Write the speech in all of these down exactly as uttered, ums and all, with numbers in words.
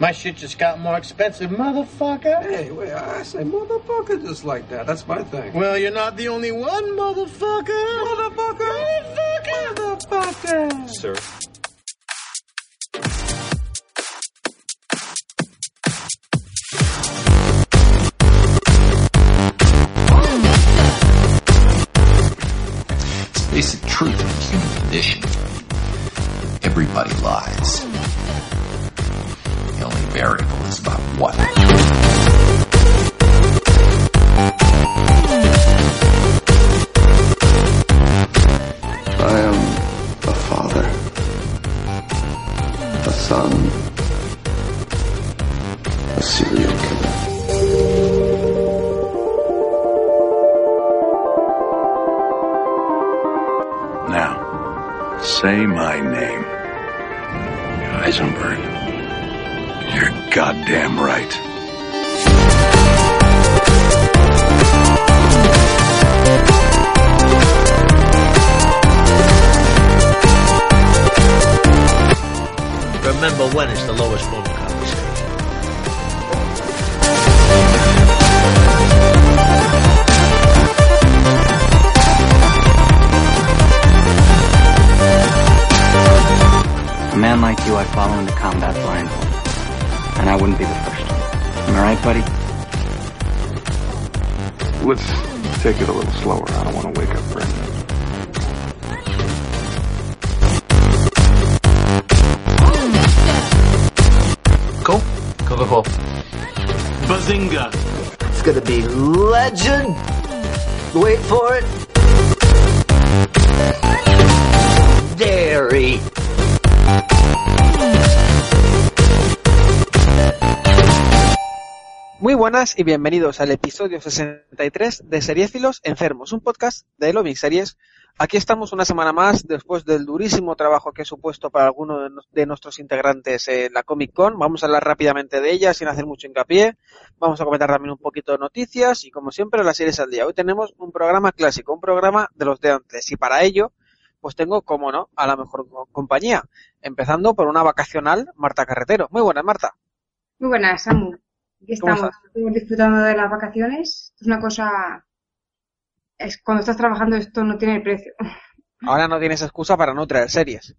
My shit just got more expensive, motherfucker. Hey, wait, I say motherfucker just like that. That's my thing. Well, you're not the only one, motherfucker. Motherfucker. Motherfucker. Motherfucker. Sir. Basic truth of the human condition. Everybody lies. The only variable is about what. I am a father, a son, a serial killer. Say my name. Heisenberg. You're goddamn right. Remember when it's the lowest form of conversation. A man like you I follow into combat blindfold, and I wouldn't be the first. Am I right, buddy? Let's take it a little slower. I don't want to wake up Brandon. Cool. Cool, cool, cool. Bazinga. It's gonna be legend. Wait for it. Dairy. Muy buenas y bienvenidos al episodio sesenta y tres de Seriéfilos Enfermos, un podcast de Loving Series. Aquí estamos una semana más después del durísimo trabajo que ha supuesto para algunos de, no- de nuestros integrantes en la Comic Con. Vamos a hablar rápidamente de ella sin hacer mucho hincapié. Vamos a comentar también un poquito de noticias y, como siempre, las series al día. Hoy tenemos un programa clásico, un programa de los de antes, y para ello pues tengo, como no, a la mejor compañía. Empezando por una vacacional, Marta Carretero. Muy buenas, Marta. Muy buenas, Samu. Aquí estamos, estamos disfrutando de las vacaciones. Es una cosa... es cuando estás trabajando esto no tiene precio. Ahora no tienes excusa para no traer series.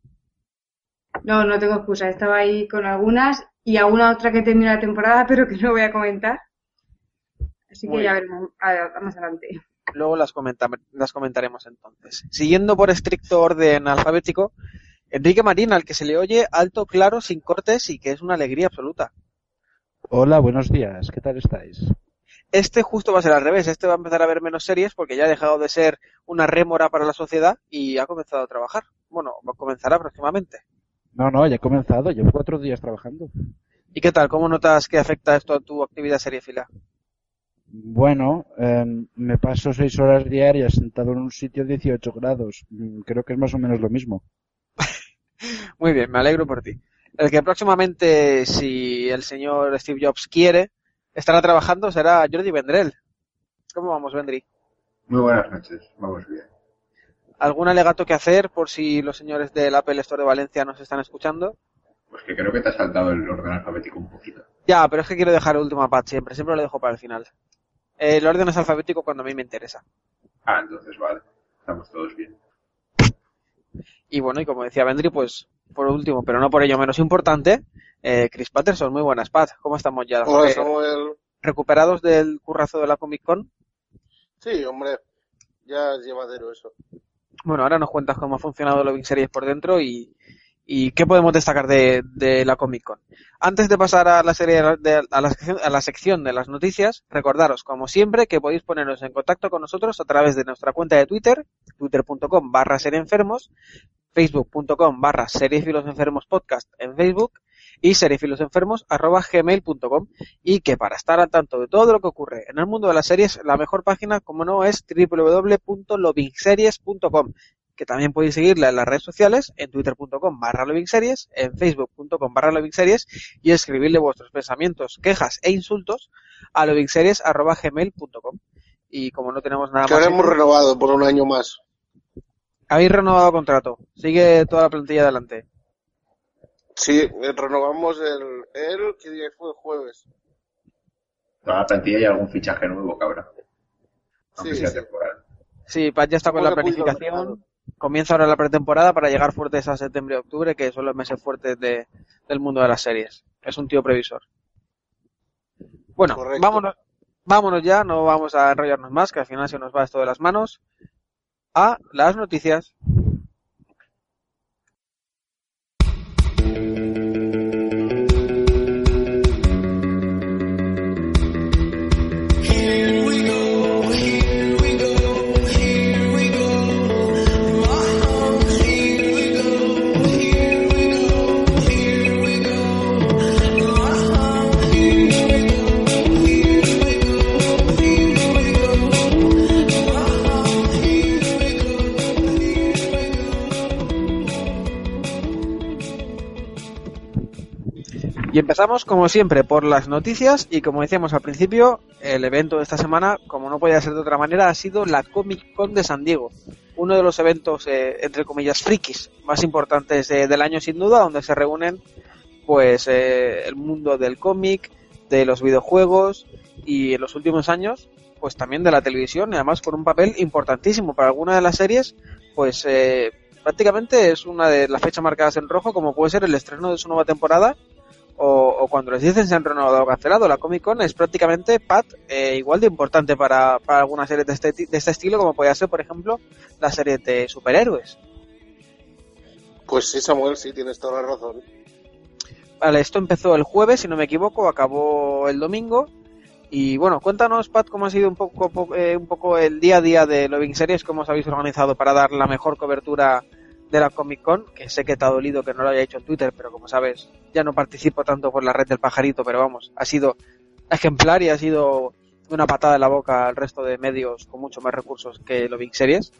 No, no tengo excusa. Estaba ahí con algunas y alguna otra que termina la temporada, pero que no voy a comentar. Así que Muy ya veremos más adelante. Luego las, comenta- las comentaremos entonces. Siguiendo por estricto orden alfabético, Enrique Marina, al que se le oye alto, claro, sin cortes y que es una alegría absoluta. Hola, buenos días, ¿qué tal estáis? Este justo va a ser al revés, este va a empezar a ver menos series porque ya ha dejado de ser una rémora para la sociedad y ha comenzado a trabajar. Bueno, comenzará próximamente. No, no, ya he comenzado, llevo cuatro días trabajando. ¿Y qué tal? ¿Cómo notas que afecta esto a tu actividad seriéfila? Bueno, eh, me paso seis horas diarias sentado en un sitio a dieciocho grados, creo que es más o menos lo mismo. Muy bien, me alegro por ti. El que próximamente, si el señor Steve Jobs quiere, estará trabajando será Jordi Vendrell. ¿Cómo vamos, Vendry? Muy buenas noches, vamos bien. ¿Algún alegato que hacer por si los señores del Apple Store de Valencia nos están escuchando? Pues que creo que te has saltado el orden alfabético un poquito. Ya, pero es que quiero dejar el último patch siempre, siempre lo dejo para el final. El orden es alfabético cuando a mí me interesa. Ah, entonces vale, estamos todos bien. Y bueno, y como decía Vendry, pues por último, pero no por ello menos importante, eh, Chris Patterson. Muy buenas, Pat. ¿Cómo estamos ya? Hola, Samuel. ¿Recuperados del currazo de la Comic Con? Sí, hombre, ya es llevadero eso. Bueno, ahora nos cuentas cómo ha funcionado Loving Series por dentro y, y qué podemos destacar de, de la Comic Con. Antes de pasar a la serie de, a, la sección, a la sección de las noticias, recordaros, como siempre, que podéis poneros en contacto con nosotros a través de nuestra cuenta de Twitter, twitter.com barra sereenfermos, facebook.com barra seriefilosenfermospodcast en Facebook y seriefilosenfermos arroba gmail.com, y que para estar al tanto de todo lo que ocurre en el mundo de las series, la mejor página, como no, es doble u doble u doble u punto loving series punto com, que también podéis seguirla en las redes sociales, en twitter.com barra lovingseries, en facebook.com barra lovingseries, y escribirle vuestros pensamientos, quejas e insultos a lovingseries arroba gmail.com. Y como no tenemos nada que más... Que habremos renovado por un año más. Habéis renovado contrato. Sigue toda la plantilla adelante. Sí, renovamos el... el ¿Qué día fue? El jueves. Para la plantilla hay algún fichaje nuevo, cabrón. Aunque sí, sea sí. temporal. Sí, Pat ya está con la planificación. Comienza ahora la pretemporada para llegar fuertes a septiembre y octubre, que son los meses fuertes de, del mundo de las series. Es un tío previsor. Bueno, Correcto. vámonos vámonos ya, no vamos a enrollarnos más, que al final se nos va esto de las manos. A las noticias. Y empezamos, como siempre, por las noticias y, como decíamos al principio, el evento de esta semana, como no podía ser de otra manera, ha sido la Comic Con de San Diego, uno de los eventos, eh, entre comillas, frikis más importantes eh, del año, sin duda, donde se reúnen pues eh, el mundo del cómic, de los videojuegos y, en los últimos años, pues también de la televisión, y además con un papel importantísimo para alguna de las series, pues eh, prácticamente es una de las fechas marcadas en rojo, como puede ser el estreno de su nueva temporada, O, o cuando les dicen se han renovado o cancelado. La Comic Con es prácticamente, Pat, eh, igual de importante para, para algunas series de este, de este estilo, como podía ser, por ejemplo, la serie de superhéroes. Pues sí, Samuel, sí, tienes toda la razón. Vale, esto empezó el jueves, si no me equivoco, acabó el domingo. Y bueno, cuéntanos, Pat, cómo ha sido un poco, po, eh, un poco el día a día de Loving Series, cómo os habéis organizado para dar la mejor cobertura de la Comic Con, que sé que te ha dolido que no lo haya hecho en Twitter, pero como sabes, ya no participo tanto por la red del pajarito, pero vamos, ha sido ejemplar y ha sido una patada en la boca al resto de medios con mucho más recursos que Loving Series.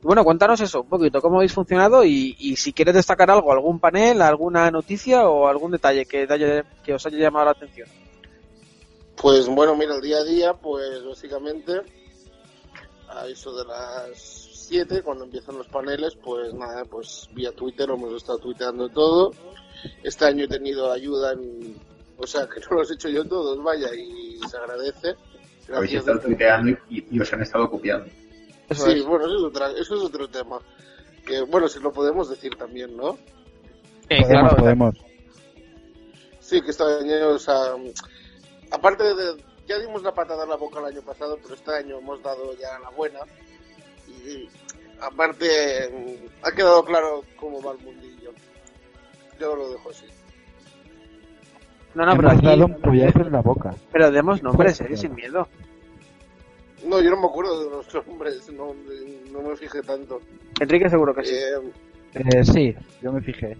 Bueno, cuéntanos eso, un poquito, cómo habéis funcionado y, y si quieres destacar algo, algún panel, alguna noticia o algún detalle que, te haya, que os haya llamado la atención. Pues bueno, mira, el día a día, pues básicamente a eso de las siete, cuando empiezan los paneles, pues nada, pues vía Twitter hemos estado tuiteando todo. Este año he tenido ayuda en... O sea, que no los he hecho yo todos, vaya, y se agradece. Gracias. Habéis estado tuiteando y, y os han estado copiando. Eso sí, es. Bueno, eso es, otra, eso es otro tema. Que, bueno, si lo podemos decir también, ¿no? Eh, podemos, podemos. Sí, que este año, o sea... Aparte de... Ya dimos la patada en la boca el año pasado, pero este año hemos dado ya la buena. Y aparte ha quedado claro cómo va el mundillo. Yo lo dejo así. No, no, pero aquí en la boca. Pero demos nombres, ¿eh? Sin miedo. No, yo no me acuerdo de los nombres, no, no me fijé tanto. Enrique seguro que sí. Eh, eh, sí, yo me fijé.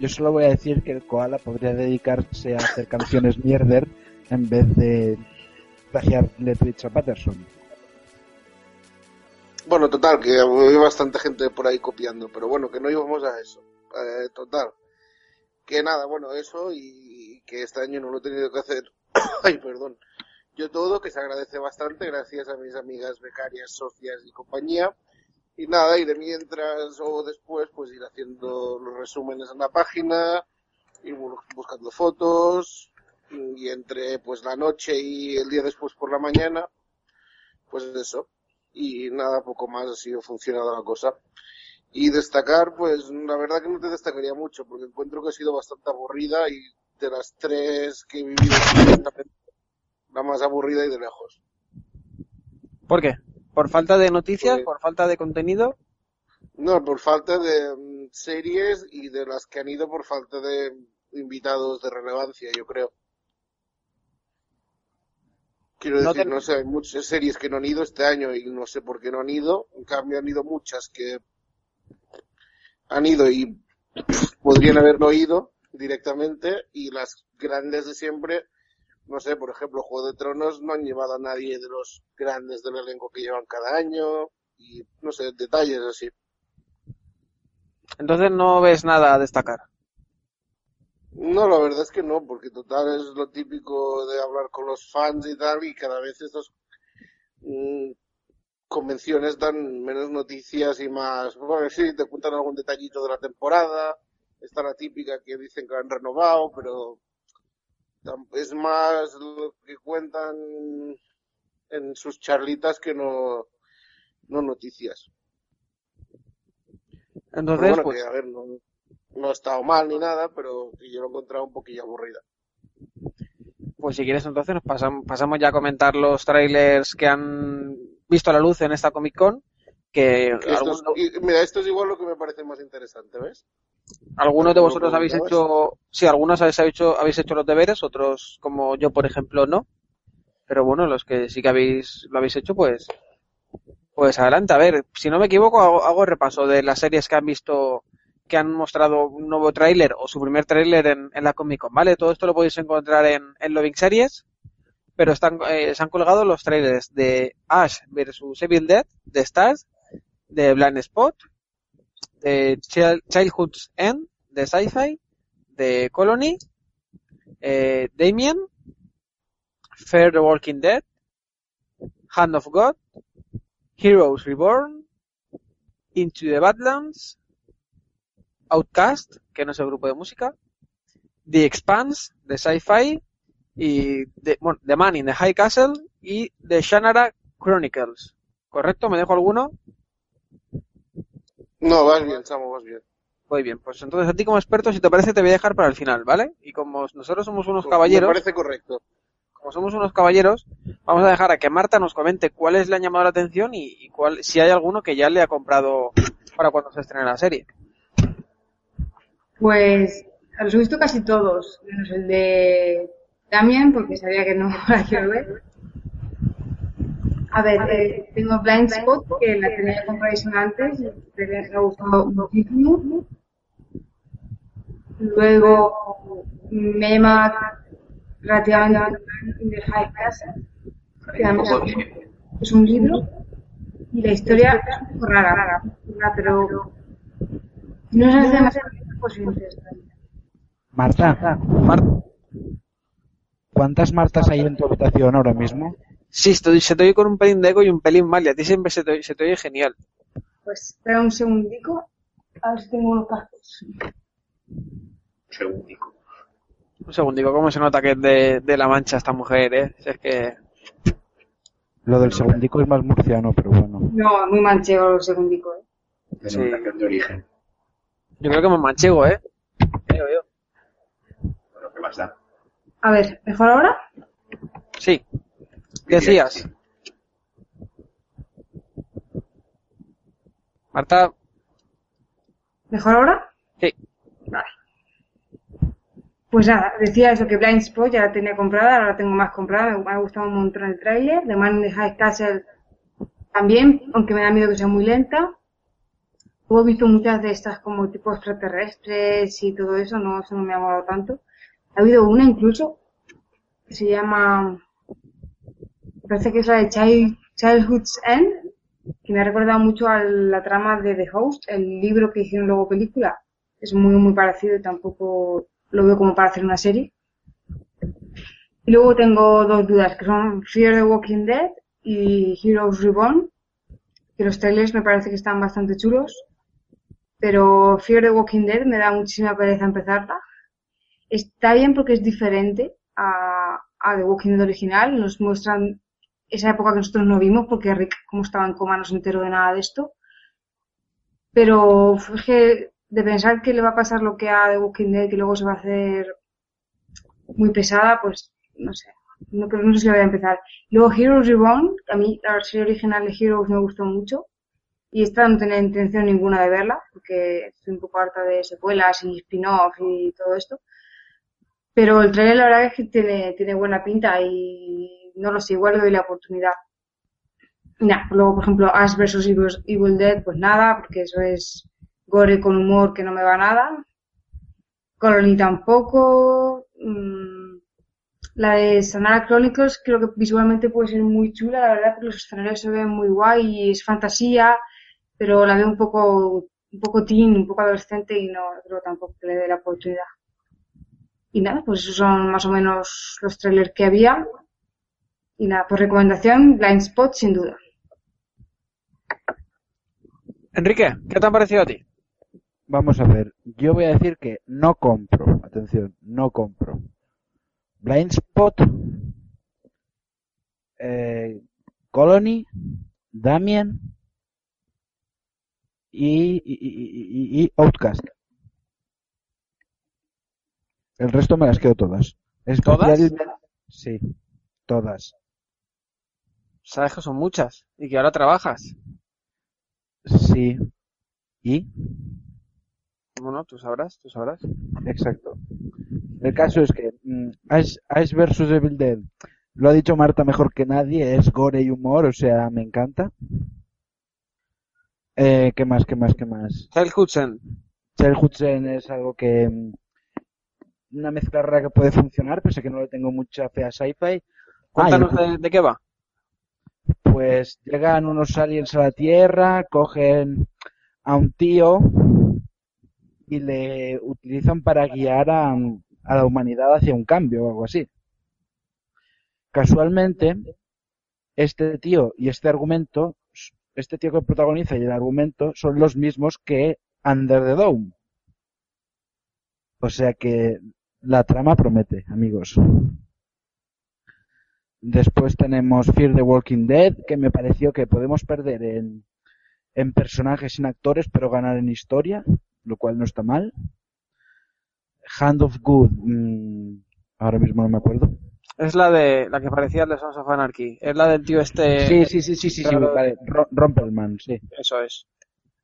Yo solo voy a decir que el koala podría dedicarse a hacer canciones mierder en vez de plagiarle Twitch a Patterson. Bueno, total, que hay bastante gente por ahí copiando, pero bueno, que no íbamos a eso. Eh, total, que nada, bueno, eso y que este año no lo he tenido que hacer. Ay, perdón. Yo todo, que se agradece bastante, gracias a mis amigas becarias, socias y compañía. Y nada, y de mientras o después, pues ir haciendo los resúmenes en la página, ir buscando fotos, y entre pues la noche y el día después por la mañana, pues eso. Y nada, poco más ha sido funcionada la cosa. Y destacar, pues la verdad que no te destacaría mucho, porque encuentro que ha sido bastante aburrida y de las tres que he vivido, la más aburrida y de lejos. ¿Por qué? ¿Por falta de noticias? Pues, ¿por falta de contenido? No, por falta de um, series y de las que han ido por falta de invitados de relevancia, yo creo. Quiero decir, no, te... no sé, hay muchas series que no han ido este año y no sé por qué no han ido. En cambio, han ido muchas que han ido y podrían haberlo ido directamente. Y las grandes de siempre, no sé, por ejemplo, Juego de Tronos, no han llevado a nadie de los grandes del elenco que llevan cada año. Y no sé, detalles así. Entonces, ¿no ves nada a destacar? No, la verdad es que no, porque total es lo típico de hablar con los fans y tal, y cada vez estas mm, convenciones dan menos noticias y más, bueno, sí, te cuentan algún detallito de la temporada, está la típica que dicen que han renovado, pero es más lo que cuentan en sus charlitas que no, no noticias. Entonces, bueno, pues... que, a ver, no, no ha estado mal ni nada, pero yo lo he encontrado un poquillo aburrida. Pues si quieres entonces nos pasamos, pasamos ya a comentar los trailers que han visto a la luz en esta Comic Con. Que esto, alguno... es, mira, esto es igual lo que me parece más interesante, ¿ves? Algunos de vosotros habéis hecho, sí, algunos habéis hecho, habéis hecho los deberes, otros como yo, por ejemplo, no. Pero bueno, los que sí que habéis, lo habéis hecho, pues, pues adelante. A ver, si no me equivoco, hago, hago repaso de las series que han visto, que han mostrado un nuevo tráiler o su primer tráiler en, en la Comic Con, ¿vale? Todo esto lo podéis encontrar en, en Loving Series, pero están, eh, se han colgado los trailers de Ash versus. Evil Dead, de Stars, de Blind Spot, de Ch- Childhood's End, de Sci-Fi, de Colony, eh, Damien, Fear the Walking Dead, Hand of God, Heroes Reborn, Into the Badlands, Outcast, que no es el grupo de música, The Expanse, de Sci-Fi, y de, bueno, The Man in the High Castle y The Shannara Chronicles. ¿Correcto? ¿Me dejo alguno? No, vas bien, Samu, vas bien. Muy bien, pues entonces a ti como experto, si te parece, te voy a dejar para el final, ¿vale? Y como nosotros somos unos pues, caballeros... Me parece correcto. Como somos unos caballeros, vamos a dejar a que Marta nos comente cuáles le han llamado la atención y, y cuál, si hay alguno que ya le ha comprado para cuando se estrene la serie. Pues los he visto casi todos, menos el de Damien, porque sabía que no la quiero ver. A ver, eh, tengo Blind Spot, que la tenía que comprar antes, que me ha gustado muchísimo. Luego me llama relativamente In the High Castle, que además es un libro, y la historia es un poco rara, pero no se hace demasiado. Marta, Marta, ¿cuántas Martas hay en tu habitación ahora mismo? Sí, estoy, se te oye con un pelín de eco y un pelín mal, y a ti siempre se te oye, se te oye genial. Pues espera un segundico, a ver si tengo unos cascos. Un segundico. Un segundico, ¿cómo se nota que es de, de la Mancha esta mujer, eh? Si es que... Lo del segundico es más murciano, pero bueno. No, muy manchego el segundico, eh. Es una canción de origen. Yo creo que más manchego, ¿eh? Creo yo. Bueno, ¿qué más da? A ver, ¿mejor ahora? Sí. Decías. Marta. ¿Mejor ahora? Sí. Vale. Pues nada, decía eso, que Blind Spot ya la tenía comprada, ahora la tengo más comprada, me ha gustado un montón el tráiler. The Man in the High Castle también, aunque me da miedo que sea muy lenta. He visto muchas de estas como tipo extraterrestres y todo eso, no, eso no me ha molado tanto. Ha habido una incluso que se llama, me parece que es la de Child, Childhood's End, que me ha recordado mucho a la trama de The Host, el libro que hicieron luego película. Es muy muy parecido y tampoco lo veo como para hacer una serie. Y luego tengo dos dudas, que son Fear the Walking Dead y Heroes Reborn, que los trailers me parece que están bastante chulos. Pero Fear the Walking Dead me da muchísima pereza empezarla. Está bien porque es diferente a, a The Walking Dead original. Nos muestran esa época que nosotros no vimos porque Rick, como estaba en coma, no se enteró de nada de esto. Pero es que de pensar que le va a pasar lo que a The Walking Dead, que luego se va a hacer muy pesada, pues no sé. No, pero no sé si la voy a empezar. Luego Heroes Reborn, a mí la serie original de Heroes me gustó mucho. Y esta no tenía intención ninguna de verla, porque estoy un poco harta de secuelas y spin-off y todo esto. Pero el trailer la verdad es que tiene, tiene buena pinta y no lo sé, igual le doy la oportunidad. Nah, luego, por ejemplo, Ash versus. Evil Dead, pues nada, porque eso es gore con humor que no me va nada. Colony tampoco. La de Shannara Chronicles creo que visualmente puede ser muy chula, la verdad, porque los escenarios se ven muy guay y es fantasía. Pero la veo un poco, un poco teen, un poco adolescente y no creo tampoco que le dé la oportunidad. Y nada, pues esos son más o menos los trailers que había. Y nada, por recomendación, Blind Spot sin duda. Enrique, ¿qué te han parecido a ti? Vamos a ver, yo voy a decir que no compro, atención, no compro. Blind Spot, eh, Colony, Damien y, y, y, y, y Outcast. El resto me las quedo todas. Especialmente... ¿Todas? Sí, todas. Sabes que son muchas y que ahora trabajas. Sí. ¿Y? Bueno, tú sabrás, tú sabrás. Exacto. El caso es que mmm, Ash, Ash versus. Evil Dead, lo ha dicho Marta mejor que nadie, es gore y humor, o sea, me encanta. Eh, ¿Qué más, qué más, qué más? Childhood's End. Childhood's End es algo que... Mmm, una mezcla rara que puede funcionar, pese a que no le tengo mucha fe a sci-fi. Cuéntanos ah, el... de, de qué va. Pues llegan unos aliens a la Tierra, cogen a un tío... y le utilizan para guiar a, a la humanidad hacia un cambio o algo así. Casualmente, este tío y este argumento, este tío que protagoniza y el argumento son los mismos que Under the Dome. O sea que la trama promete, amigos. Después tenemos Fear the Walking Dead, que me pareció que podemos perder en, en personajes sin actores, pero ganar en historia, lo cual no está mal. Hand of God, mmm, ahora mismo no me acuerdo. Es la de la que parecía el de Sons of Anarchy, es la del tío este... Sí, sí, sí, sí, sí, sí, vale, Rumpelman, sí. Eso es.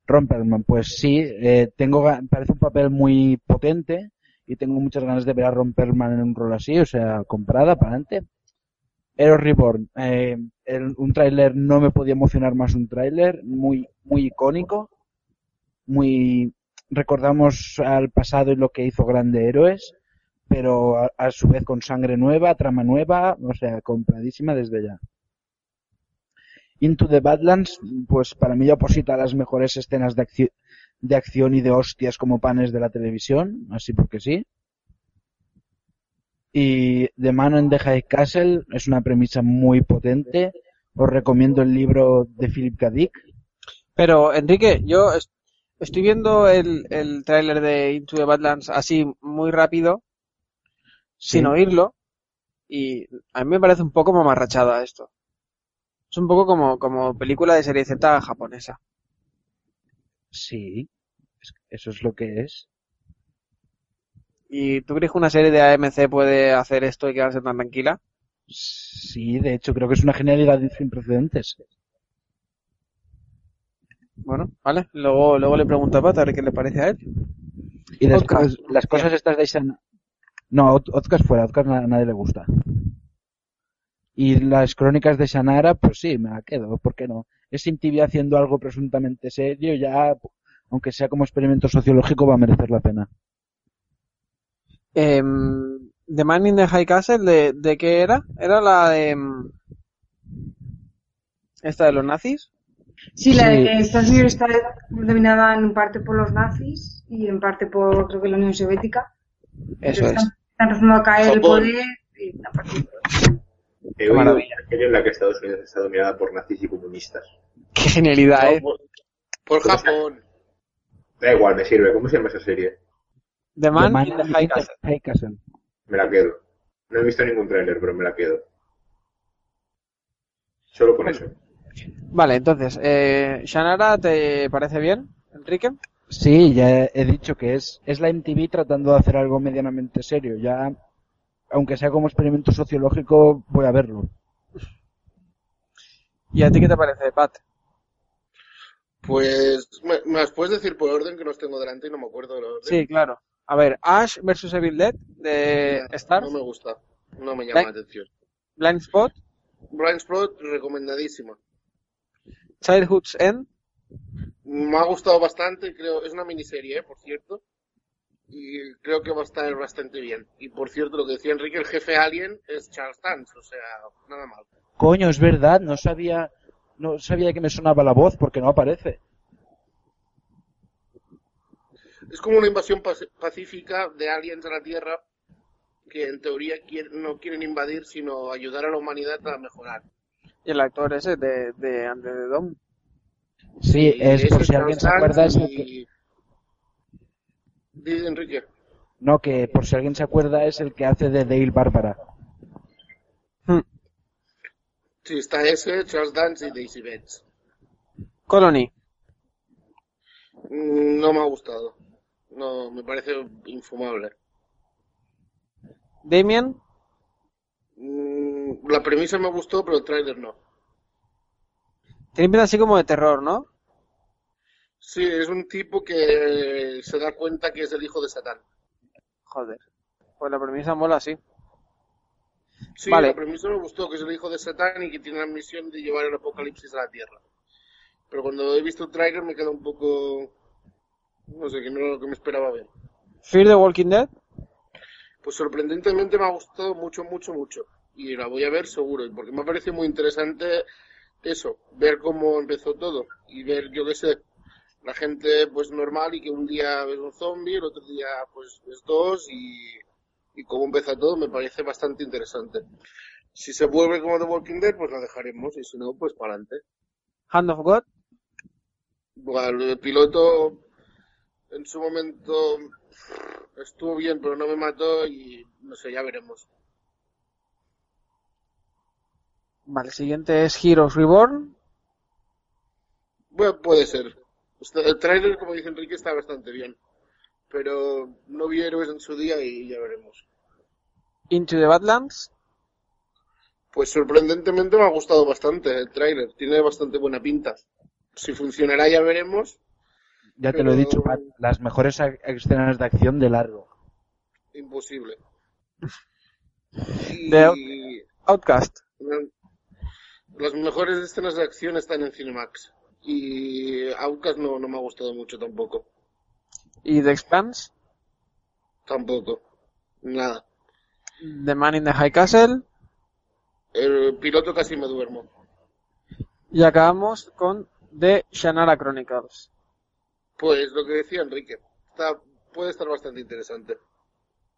Rumpelman, pues sí, eh, tengo parece un papel muy potente y tengo muchas ganas de ver a Rumpelman en un rol así, o sea, comprada, para adelante. Heroes Reborn, eh, el, un tráiler, no me podía emocionar más un tráiler, muy, muy icónico, muy... Recordamos al pasado y lo que hizo grande Héroes, pero a, a su vez con sangre nueva, trama nueva, o sea, compradísima desde ya. Into the Badlands, pues para mí ya oposita las mejores escenas de, acci- de acción y de hostias como panes de la televisión, así porque sí. Y The Man in the High Castle es una premisa muy potente. Os recomiendo el libro de Philip K. Dick. Pero, Enrique, yo... Est- Estoy viendo el, el tráiler de Into the Badlands así muy rápido, sí, sin oírlo, y a mí me parece un poco mamarrachada esto. Es un poco como, como película de serie Z japonesa. Sí, eso es lo que es. ¿Y tú crees que una serie de A M C puede hacer esto y quedarse tan tranquila? Sí, de hecho creo que es una genialidad sin precedentes. Bueno, vale, luego luego le pregunto a Pat a ver qué le parece a él. Y después, las cosas estas de Shannara... No, Outcast fuera, Outcast a nadie le gusta. Y las crónicas de Shannara, pues sí, me la quedo, ¿por qué no? Es M T V haciendo algo presuntamente serio, ya, aunque sea como experimento sociológico, va a merecer la pena. Eh, The Man in the High Castle, ¿de, de qué era? ¿Era la de... esta de los nazis? Sí, la de que Estados Unidos está dominada en parte por los nazis y en parte por, creo que, la Unión Soviética. Eso están, es. Están empezando a caer el poder y están partiendo. He oído un pequeño en la que Estados Unidos está dominada por nazis y comunistas. ¡Qué genialidad, eh! Por Japón. Da igual, me sirve. ¿Cómo se llama esa serie? The Man in the High Castle. Me la quedo. No he visto ningún tráiler, pero me la quedo. Solo con eso. Vale, entonces, eh, Shannara, ¿te parece bien, Enrique? Sí, ya he dicho que es, es la M T V tratando de hacer algo medianamente serio. Ya, aunque sea como experimento sociológico, voy a verlo. ¿Y a ti qué te parece, Pat? Pues, ¿me, me las puedes decir por orden, que los tengo delante y no me acuerdo de los orden? Sí, claro. A ver, Ash versus. Evil Dead, de no, Star. No me gusta, no me llama la atención. Blind Spot. Blind Spot, recomendadísima. Childhood's End. Me ha gustado bastante, creo. Es una miniserie, ¿eh? Por cierto. Y creo que va a estar bastante bien. Y por cierto, lo que decía Enrique, el jefe alien es Charles Dance, o sea, nada mal. Coño, es verdad, no sabía no sabía que me sonaba la voz porque no aparece. Es como una invasión pacífica de aliens a la Tierra que en teoría no quieren invadir, sino ayudar a la humanidad a mejorar. Y el actor ese de, de Under the Dome. Sí, es, por si alguien se acuerda, es el que, Dice Enrique. No, que por si alguien se acuerda es el que hace de Dale Bárbara. Hmm. Sí, está ese, Charles Dance y Daisy Bates. Colony. No me ha gustado. No, me parece infumable. Damien. La premisa me gustó, pero el trailer no. Tiene pinta así como de terror, ¿no? Sí, es un tipo que se da cuenta que es el hijo de Satán. Joder, pues la premisa mola, sí. Sí, vale. La premisa me gustó, que es el hijo de Satán y que tiene la misión de llevar el apocalipsis a la Tierra. Pero cuando he visto el trailer me queda un poco... No sé, que no era lo que me esperaba ver. ¿Fear the Walking Dead? Pues sorprendentemente me ha gustado mucho, mucho, mucho. Y la voy a ver seguro, porque me ha parecido muy interesante eso, ver cómo empezó todo. Y ver, yo qué sé, la gente pues normal y que un día ves un zombie, el otro día pues ves dos y, y cómo empieza todo me parece bastante interesante. Si se vuelve como The Walking Dead, pues la dejaremos y si no, pues para adelante. Hand of God. Bueno, el piloto en su momento estuvo bien, pero no me mató y no sé, ya veremos. Vale, el siguiente es Heroes Reborn. Bueno, puede ser. El trailer, como dice Enrique, está bastante bien. Pero no vi Héroes en su día y ya veremos. Into the Badlands. Pues sorprendentemente me ha gustado bastante el tráiler, tiene bastante buena pinta. Si funcionará ya veremos. Ya te lo he dicho, Pat, las mejores escenas de acción de largo. Imposible. Y... De Outcast. Las mejores escenas de acción están en Cinemax. Y Outcast no, no me ha gustado mucho tampoco. ¿Y The Expanse? Tampoco. Nada. The Man in the High Castle. El piloto casi me duermo. Y acabamos con The Shannara Chronicles. Pues lo que decía Enrique, está, puede estar bastante interesante.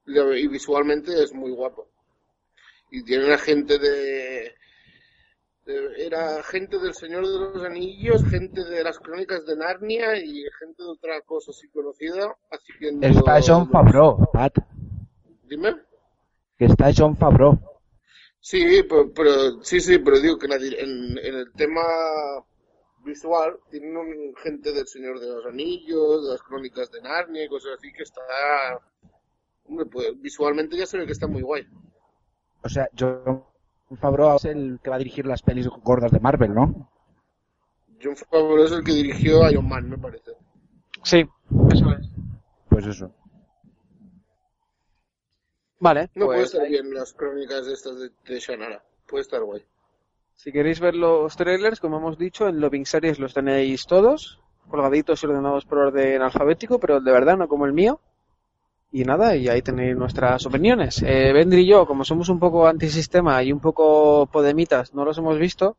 Y visualmente es muy guapo. Y tiene una gente de, de... Era gente del Señor de los Anillos, gente de las Crónicas de Narnia y gente de otra cosa así conocida. Haciendo... Está John Favreau, Pat. Dime. Que está John Favreau. Sí, pero, pero sí, sí, pero digo que en, en el tema visual tienen gente del Señor de los Anillos, de las Crónicas de Narnia y cosas así que está, hombre, pues, visualmente ya se ve que está muy guay. O sea, John Favreau es el que va a dirigir las pelis gordas de Marvel, ¿no? John Favreau es el que dirigió Iron Man, me parece. Sí, eso es. Pues eso. Vale, no pues, puede estar ahí. Bien las crónicas de estas de, de Shannara, puede estar guay. Si queréis ver los trailers, como hemos dicho, en Loving Series los tenéis todos, colgaditos y ordenados por orden alfabético, pero de verdad no como el mío. Y nada, y ahí tenéis nuestras opiniones. Eh, Vendry y yo, como somos un poco antisistema y un poco podemitas, no los hemos visto,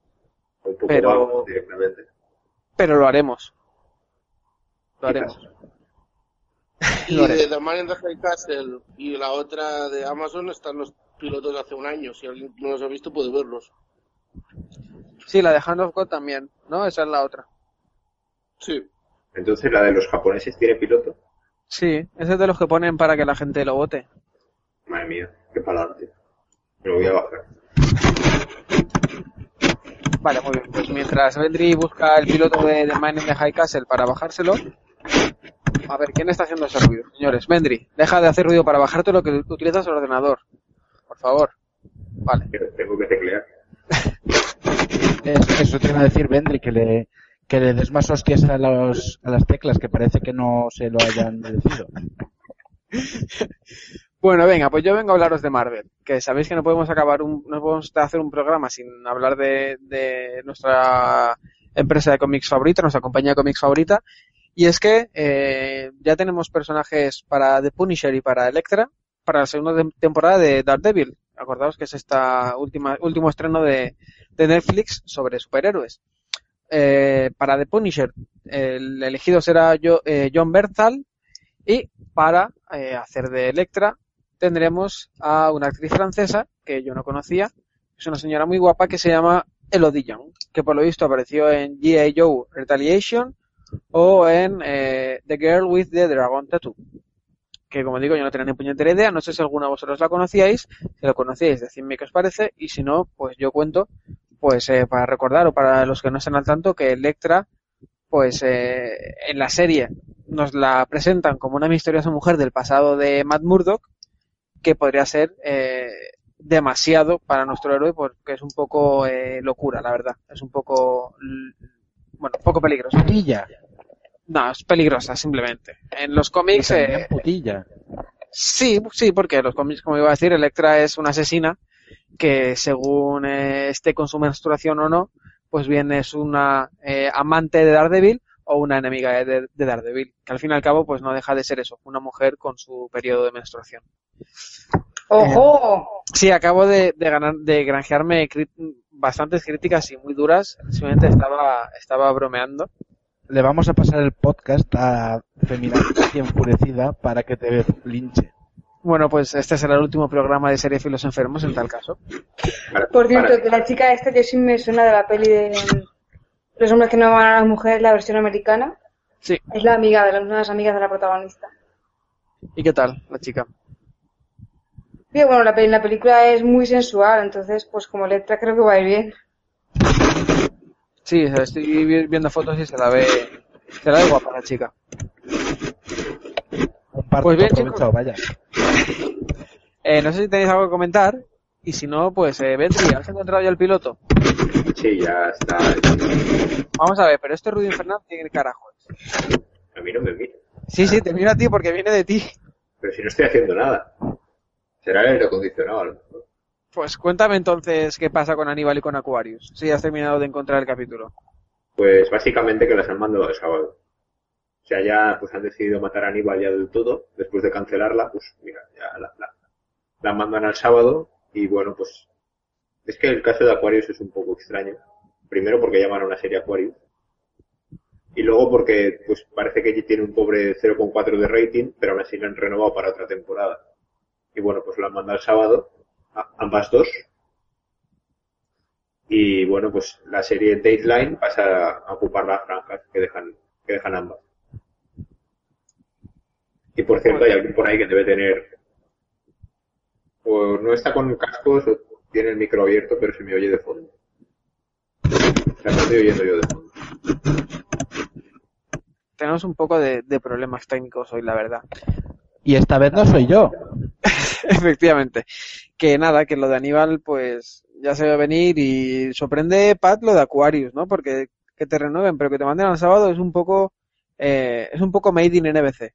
un poco pero malo, directamente. Pero lo haremos. Lo haremos. Quizás. Y de The Man in the High Castle y la otra de Amazon están los pilotos de hace un año. Si alguien no los ha visto puede verlos. Sí, la de Hand of God también, ¿no? Esa es la otra. Sí. Entonces la de los japoneses tiene piloto. Sí, ese es de los que ponen para que la gente lo vote. Madre mía, qué palante. Lo voy a bajar. Vale, muy bien. Pues mientras Vendry busca el piloto de The Man in the High Castle para bajárselo... A ver, ¿quién está haciendo ese ruido? Señores, Vendry, deja de hacer ruido para bajarte lo que utilizas el ordenador. Por favor. Vale. Tengo que teclear. Eso, eso te iba a decir, Vendry, que le, que le des más hostias a, los, a las teclas, que parece que no se lo hayan decidido. Bueno, venga, pues yo vengo a hablaros de Marvel. Que sabéis que no podemos acabar un, no podemos hacer un programa sin hablar de, de nuestra empresa de cómics favorita, nuestra compañía de cómics favorita. Y es que eh, ya tenemos personajes para The Punisher y para Elektra para la segunda de- temporada de Daredevil. Acordaos que es esta última último estreno de, de Netflix sobre superhéroes. Eh, para The Punisher el elegido será yo, eh, John Bernthal y para eh, hacer de Elektra tendremos a una actriz francesa que yo no conocía. Es una señora muy guapa que se llama Elodie Young, que por lo visto apareció en G I. Joe Retaliation o en eh, The Girl with the Dragon Tattoo. que como digo yo no tenía ni puñetera idea, no sé si alguna de vosotros la conocíais, si la conocíais decidme qué os parece y si no, pues yo cuento, pues eh, para recordar o para los que no están al tanto, que Electra, pues eh, en la serie nos la presentan como una misteriosa mujer del pasado de Matt Murdock, que podría ser eh, demasiado para nuestro héroe porque es un poco eh, locura, la verdad, es un poco, bueno, un poco peligroso. Putilla. No, es peligrosa, simplemente. En los cómics... Eh, putilla. Sí, sí, porque en los cómics, como iba a decir, Electra es una asesina que según eh, esté con su menstruación o no, pues bien es una eh, amante de Daredevil o una enemiga de, de Daredevil, que al fin y al cabo pues no deja de ser eso, una mujer con su periodo de menstruación. ¡Ojo! Eh, sí, acabo de, de, ganar, de granjearme crit- bastantes críticas y muy duras, simplemente estaba, estaba bromeando. Le vamos a pasar el podcast a Feminazi Enfurecida para que te linche. Bueno, pues este será el último programa de Seriéfilos Enfermos en tal caso. Por cierto, que la chica esta yo sí me suena de la peli de Los hombres que no aman a las mujeres, la versión americana. Sí. Es la amiga de las, una de las amigas de la protagonista. ¿Y qué tal la chica? Bien, bueno, la, la película es muy sensual, entonces pues como Electra creo que va a ir bien. Sí, estoy viendo fotos y se la ve, se la ve guapa la chica. Un parto pues bien, aprovechado, vaya. Eh, no sé si tenéis algo que comentar y si no, pues eh, Betri, ¿has encontrado ya el piloto? Sí, ya está. Vamos a ver, pero este ruido infernal, ¿qué carajo es? Me miro, me miro. Sí, sí, te miro a ti porque viene de ti. Pero si no estoy haciendo nada. Será el aire acondicionado, ¿no? Pues cuéntame entonces qué pasa con Aníbal y con Aquarius, si has terminado de encontrar el capítulo. Pues básicamente que las han mandado el sábado. O sea, ya pues han decidido matar a Aníbal ya del todo, después de cancelarla, pues mira, ya la, la, la mandan al sábado y bueno, pues es que el caso de Aquarius es un poco extraño. Primero porque llaman a una serie Aquarius y luego porque pues parece que tiene un pobre cero coma cuatro de rating, pero aún así la han renovado para otra temporada. Y bueno, pues la han mandado al sábado. Ambas dos. Y bueno, pues la serie Dateline pasa a ocupar las franjas que dejan que dejan ambas. Y por cierto, hay alguien por ahí que debe tener, o no está con cascos o tiene el micro abierto, pero se me oye de fondo. O sea, me estoy oyendo yo de fondo. Tenemos un poco de, de problemas técnicos hoy, la verdad. Y esta vez no soy yo. Efectivamente. Que nada, que lo de Aníbal, pues ya se va a venir y sorprende, Pat, lo de Aquarius, ¿no? Porque que te renueven, pero que te manden al sábado es un poco, eh, es un poco made in N B C.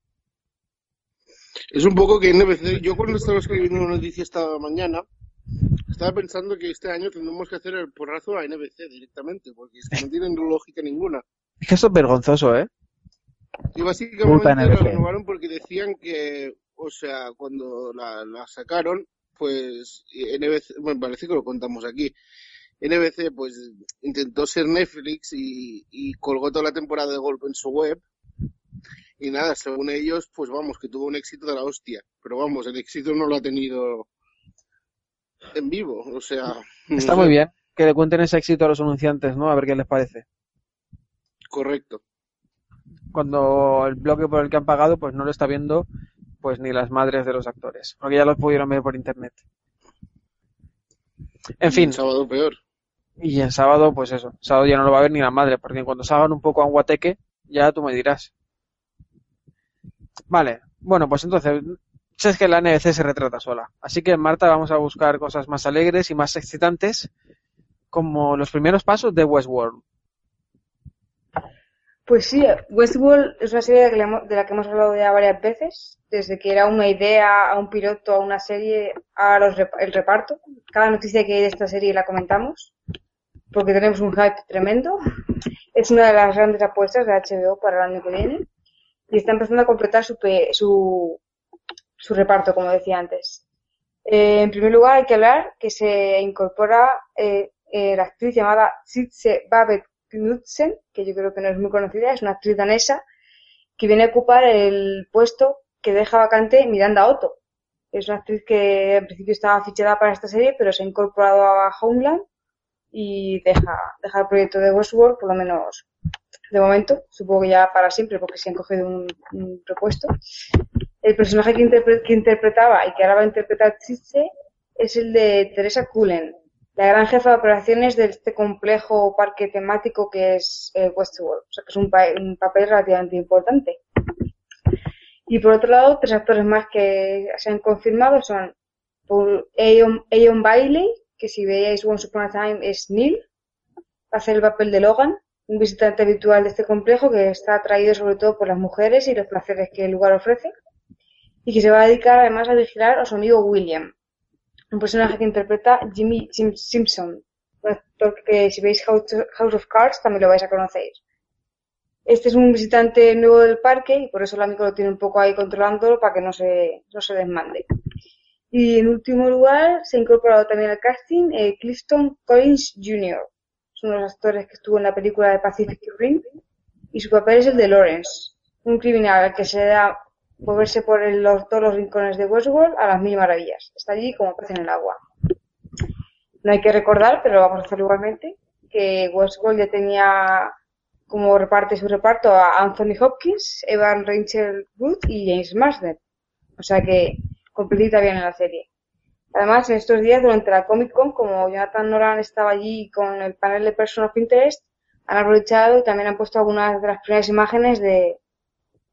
Es un poco que N B C, yo cuando estaba escribiendo una noticia esta mañana, estaba pensando que este año tendremos que hacer el porrazo a N B C directamente, porque es que no tienen lógica ninguna. Es que eso es vergonzoso, ¿eh? Y básicamente lo renovaron porque decían que, o sea, cuando la, la sacaron, pues N B C, bueno, parece que lo contamos aquí, N B C pues intentó ser Netflix y, y colgó toda la temporada de golpe en su web y nada, según ellos, pues vamos, que tuvo un éxito de la hostia, pero vamos, el éxito no lo ha tenido en vivo, o sea... Está no muy sé. Bien, que le cuenten ese éxito a los anunciantes, ¿no? A ver qué les parece. Correcto. Cuando el bloque por el que han pagado pues no lo está viendo pues ni las madres de los actores, porque ya los pudieron ver por internet. En fin. Y el sábado peor. Y el sábado pues eso, el sábado ya no lo va a ver ni la madre, porque cuando salgan un poco a un guateque ya tú me dirás. Vale, bueno pues entonces, si es que la N B C se retrata sola, así que Marta vamos a buscar cosas más alegres y más excitantes como los primeros pasos de Westworld. Pues sí, Westworld es una serie de la que hemos hablado ya varias veces, desde que era una idea, a un piloto, a una serie, a los rep- el reparto. Cada noticia que hay de esta serie la comentamos, porque tenemos un hype tremendo. Es una de las grandes apuestas de H B O para el año que viene y está empezando a completar su pe- su, su reparto, como decía antes. Eh, en primer lugar hay que hablar que se incorpora eh, eh, la actriz llamada Sitze Babette Knudsen, que yo creo que no es muy conocida, es una actriz danesa que viene a ocupar el puesto que deja vacante Miranda Otto. Es una actriz que en principio estaba fichada para esta serie, pero se ha incorporado a Homeland y deja, deja el proyecto de Westworld, por lo menos de momento, supongo que ya para siempre, porque se han cogido un, un repuesto. El personaje que, interpre que interpretaba y que ahora va a interpretar Triche es el de Teresa Cullen, la gran jefa de operaciones de este complejo parque temático que es eh, Westworld. O sea, que es un, pa un papel relativamente importante. Y por otro lado, tres actores más que se han confirmado son por Aeon, Aeon Bailey, que si veíais Once Upon a Time es Neil, hace el papel de Logan, un visitante habitual de este complejo que está atraído sobre todo por las mujeres y los placeres que el lugar ofrece, y que se va a dedicar además a vigilar a su amigo William, un personaje que interpreta Jimmy Jim Simpson, un actor que si veis House of Cards también lo vais a conocer. Este es un visitante nuevo del parque y por eso el amigo lo tiene un poco ahí controlándolo para que no se, no se desmande. Y en último lugar se ha incorporado también al casting eh, Clifton Collins junior Es uno de los actores que estuvo en la película de Pacific Rim y su papel es el de Lawrence, un criminal al que se da moverse por el, los, todos los rincones de Westworld a las mil maravillas. Está allí como pez en el agua. No hay que recordar, pero lo vamos a hacer igualmente, que Westworld ya tenía como reparte su reparto a Anthony Hopkins, Evan Rachel Wood y James Marsden. O sea que completita bien en la serie. Además, en estos días, durante la Comic Con, como Jonathan Nolan estaba allí con el panel de Person of Interest, han aprovechado y también han puesto algunas de las primeras imágenes de,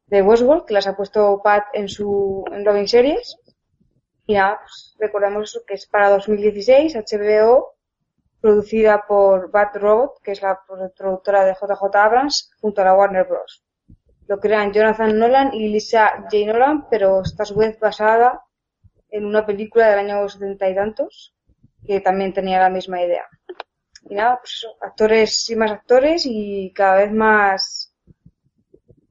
de Westworld, que las ha puesto Pat en su en Loving Series. Y nada, pues recordemos eso, que es para dos mil dieciséis, H B O, producida por Bad Robot, que es la productora de J J Abrams, junto a la Warner Bros. Lo crean Jonathan Nolan y Lisa J. Nolan, pero está a su vez basada en una película del año setenta y tantos, que también tenía la misma idea. Y nada, pues eso, actores y más actores y cada vez más,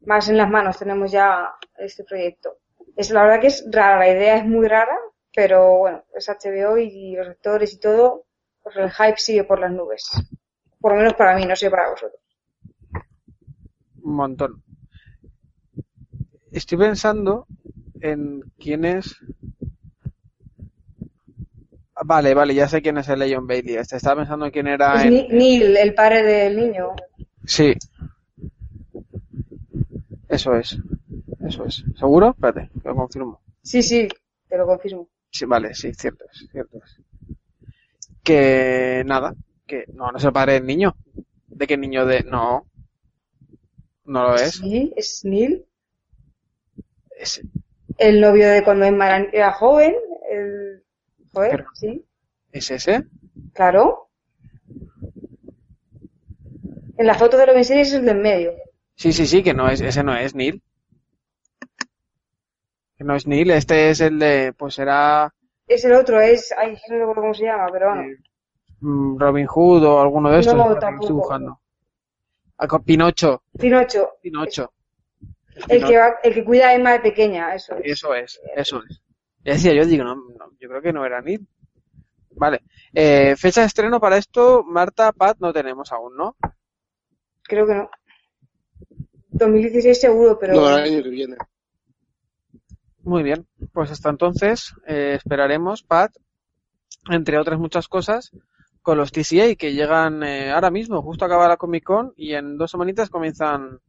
más en las manos tenemos ya este proyecto. Es, la verdad que es rara, la idea es muy rara, pero bueno, es H B O y los actores y todo. Pues el hype sigue por las nubes. Por lo menos para mí, no sé para vosotros. Un montón. Estoy pensando en quién es. Vale, vale, ya sé quién es el Aeon Bailey. Estaba pensando en quién era. Es en... Neil, el padre del niño. Sí. Eso es. Eso es. ¿Seguro? Espérate, lo confirmo. Sí, sí, te lo confirmo. Sí, vale, sí, cierto es, cierto es. Que nada, que no, no es el padre del niño. ¿De qué niño? De No, no lo es. Sí, es Neil. Es... el novio de cuando era joven. El... Joder, Pero, sí. ¿Es ese? Claro. En la foto de la miniserie es el del medio. Sí, sí, sí, que no es, ese no es Neil. Que no es Neil, este es el de, pues era... Es el otro, es... Ay, no recuerdo cómo se llama, pero bueno. Robin Hood o alguno de estos. No, tampoco. Estoy buscando. Pinocho. Pinocho. Pinocho. El, Pinocho. Que va, el que cuida a Emma de pequeña, eso es. Eso es, eso es. Ya decía yo, digo, no, no, yo creo que no era Neil. Vale. Eh, fecha de estreno para esto, Marta, Pat, no tenemos aún, ¿no? Creo que no. dos mil dieciséis seguro, pero... No, el año que viene. Muy bien, pues hasta entonces eh, esperaremos, Pat, entre otras muchas cosas, con los T C A que llegan eh, ahora mismo, justo acaba la Comic Con y en dos semanitas comienzan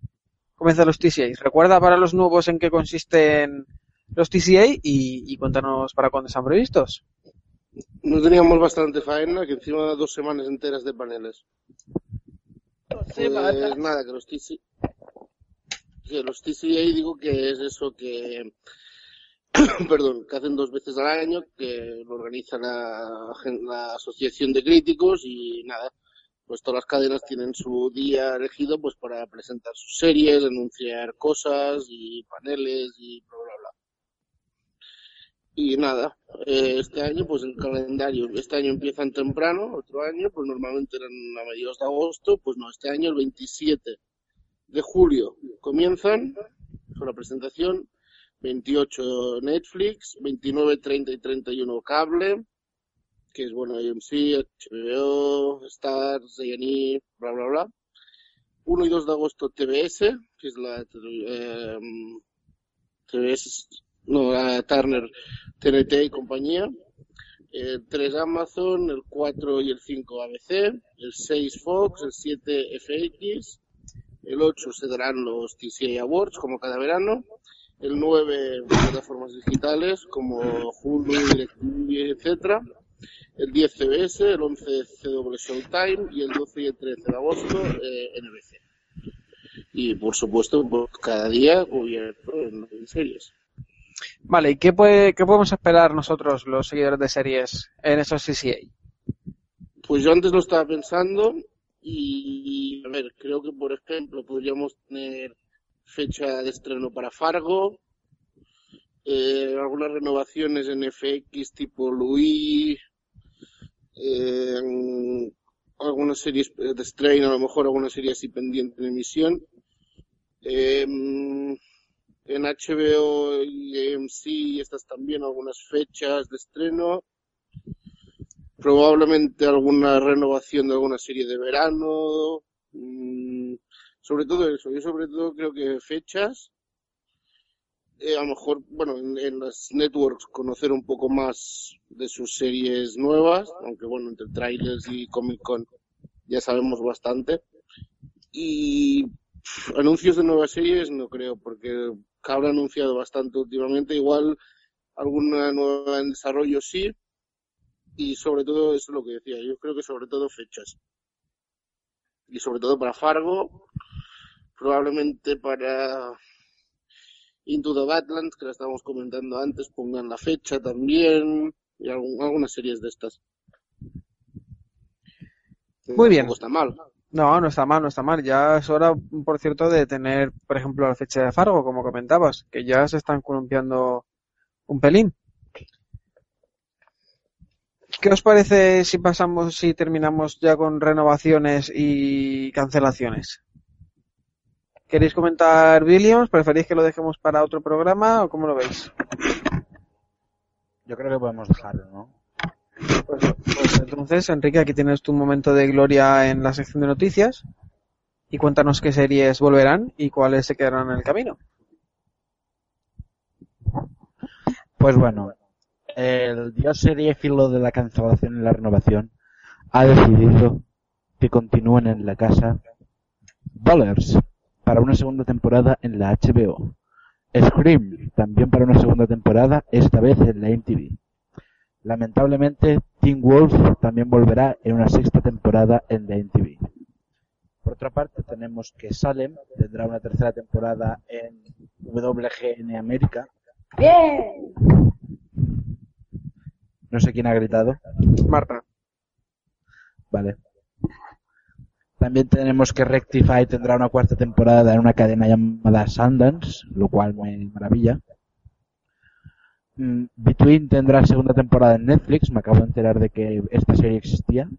comienzan los T C A. Recuerda para los nuevos en qué consisten los T C A y, y cuéntanos para cuándo están previstos. No teníamos bastante faena, que encima dos semanas enteras de paneles. Pues nada, que los T C A... Que los T C A digo que es eso que... Perdón, que hacen dos veces al año, que lo organiza la, la Asociación de Críticos y nada, pues todas las cadenas tienen su día elegido pues para presentar sus series, anunciar cosas y paneles y bla bla bla. Y nada, eh, este año pues el calendario, este año empiezan temprano, otro año pues normalmente eran a mediados de agosto, pues no, este año el veintisiete de julio comienzan con la presentación. veintiocho Netflix, veintinueve, treinta y treinta y uno cable, que es bueno A M C, H B O, Stars, A and E, bla bla bla. uno y dos de agosto T B S, que es la eh, T B S, no, la Turner, T N T y compañía. El tres Amazon, el cuatro y el cinco A B C, el seis Fox, el siete F X, el ocho se darán los T C A Awards como cada verano. el nueve en plataformas digitales como Hulu, DirecTV, etcétera. El diez C B S, el once C W Showtime y el doce y el trece de agosto eh, N B C. Y por supuesto, por cada día cubierto en series. Vale, ¿y qué, puede, qué podemos esperar nosotros, los seguidores de series, en esos T C A? Pues yo antes lo estaba pensando y, a ver, creo que, por ejemplo, podríamos tener fecha de estreno para Fargo, eh, algunas renovaciones en F X tipo Louis, eh, algunas series de estreno, a lo mejor algunas series así pendientes en emisión. Eh, en H B O y A M C estas también algunas fechas de estreno. Probablemente alguna renovación de alguna serie de verano. Mm, sobre todo eso. Yo sobre todo creo que fechas. Eh, a lo mejor, bueno, en, en las networks conocer un poco más de sus series nuevas, aunque bueno, entre trailers y Comic Con ya sabemos bastante. Y pff, anuncios de nuevas series no creo, porque habrá anunciado bastante últimamente. Igual alguna nueva en desarrollo sí, y sobre todo eso es lo que decía, yo creo que sobre todo fechas. Y sobre todo para Fargo, probablemente para Into the Badlands, que la estábamos comentando antes, pongan la fecha también, y algún, algunas series de estas. Muy bien. No está mal. No, no está mal, no está mal. Ya es hora, por cierto, de tener, por ejemplo, la fecha de Fargo, como comentabas, que ya se están columpiando un pelín. ¿Qué os parece si pasamos, si terminamos ya con renovaciones y cancelaciones? ¿Queréis comentar Billions? ¿Preferís que lo dejemos para otro programa o cómo lo veis? Yo creo que podemos dejarlo, ¿no? Pues, pues entonces, Enrique, aquí tienes tu momento de gloria en la sección de noticias y cuéntanos qué series volverán y cuáles se quedarán en el camino. Pues bueno, el dios seriéfilo de la cancelación y la renovación ha decidido que continúen en la casa Dollars para una segunda temporada en la H B O. Scream, también para una segunda temporada, esta vez en la M T V. Lamentablemente, Teen Wolf también volverá en una sexta temporada en la M T V. Por otra parte, tenemos que Salem tendrá una tercera temporada en W G N América. ¡Bien! No sé quién ha gritado. Marta. Vale. También tenemos que Rectify tendrá una cuarta temporada en una cadena llamada Sundance, lo cual me maravilla. Between tendrá segunda temporada en Netflix, me acabo de enterar de que esta serie existía.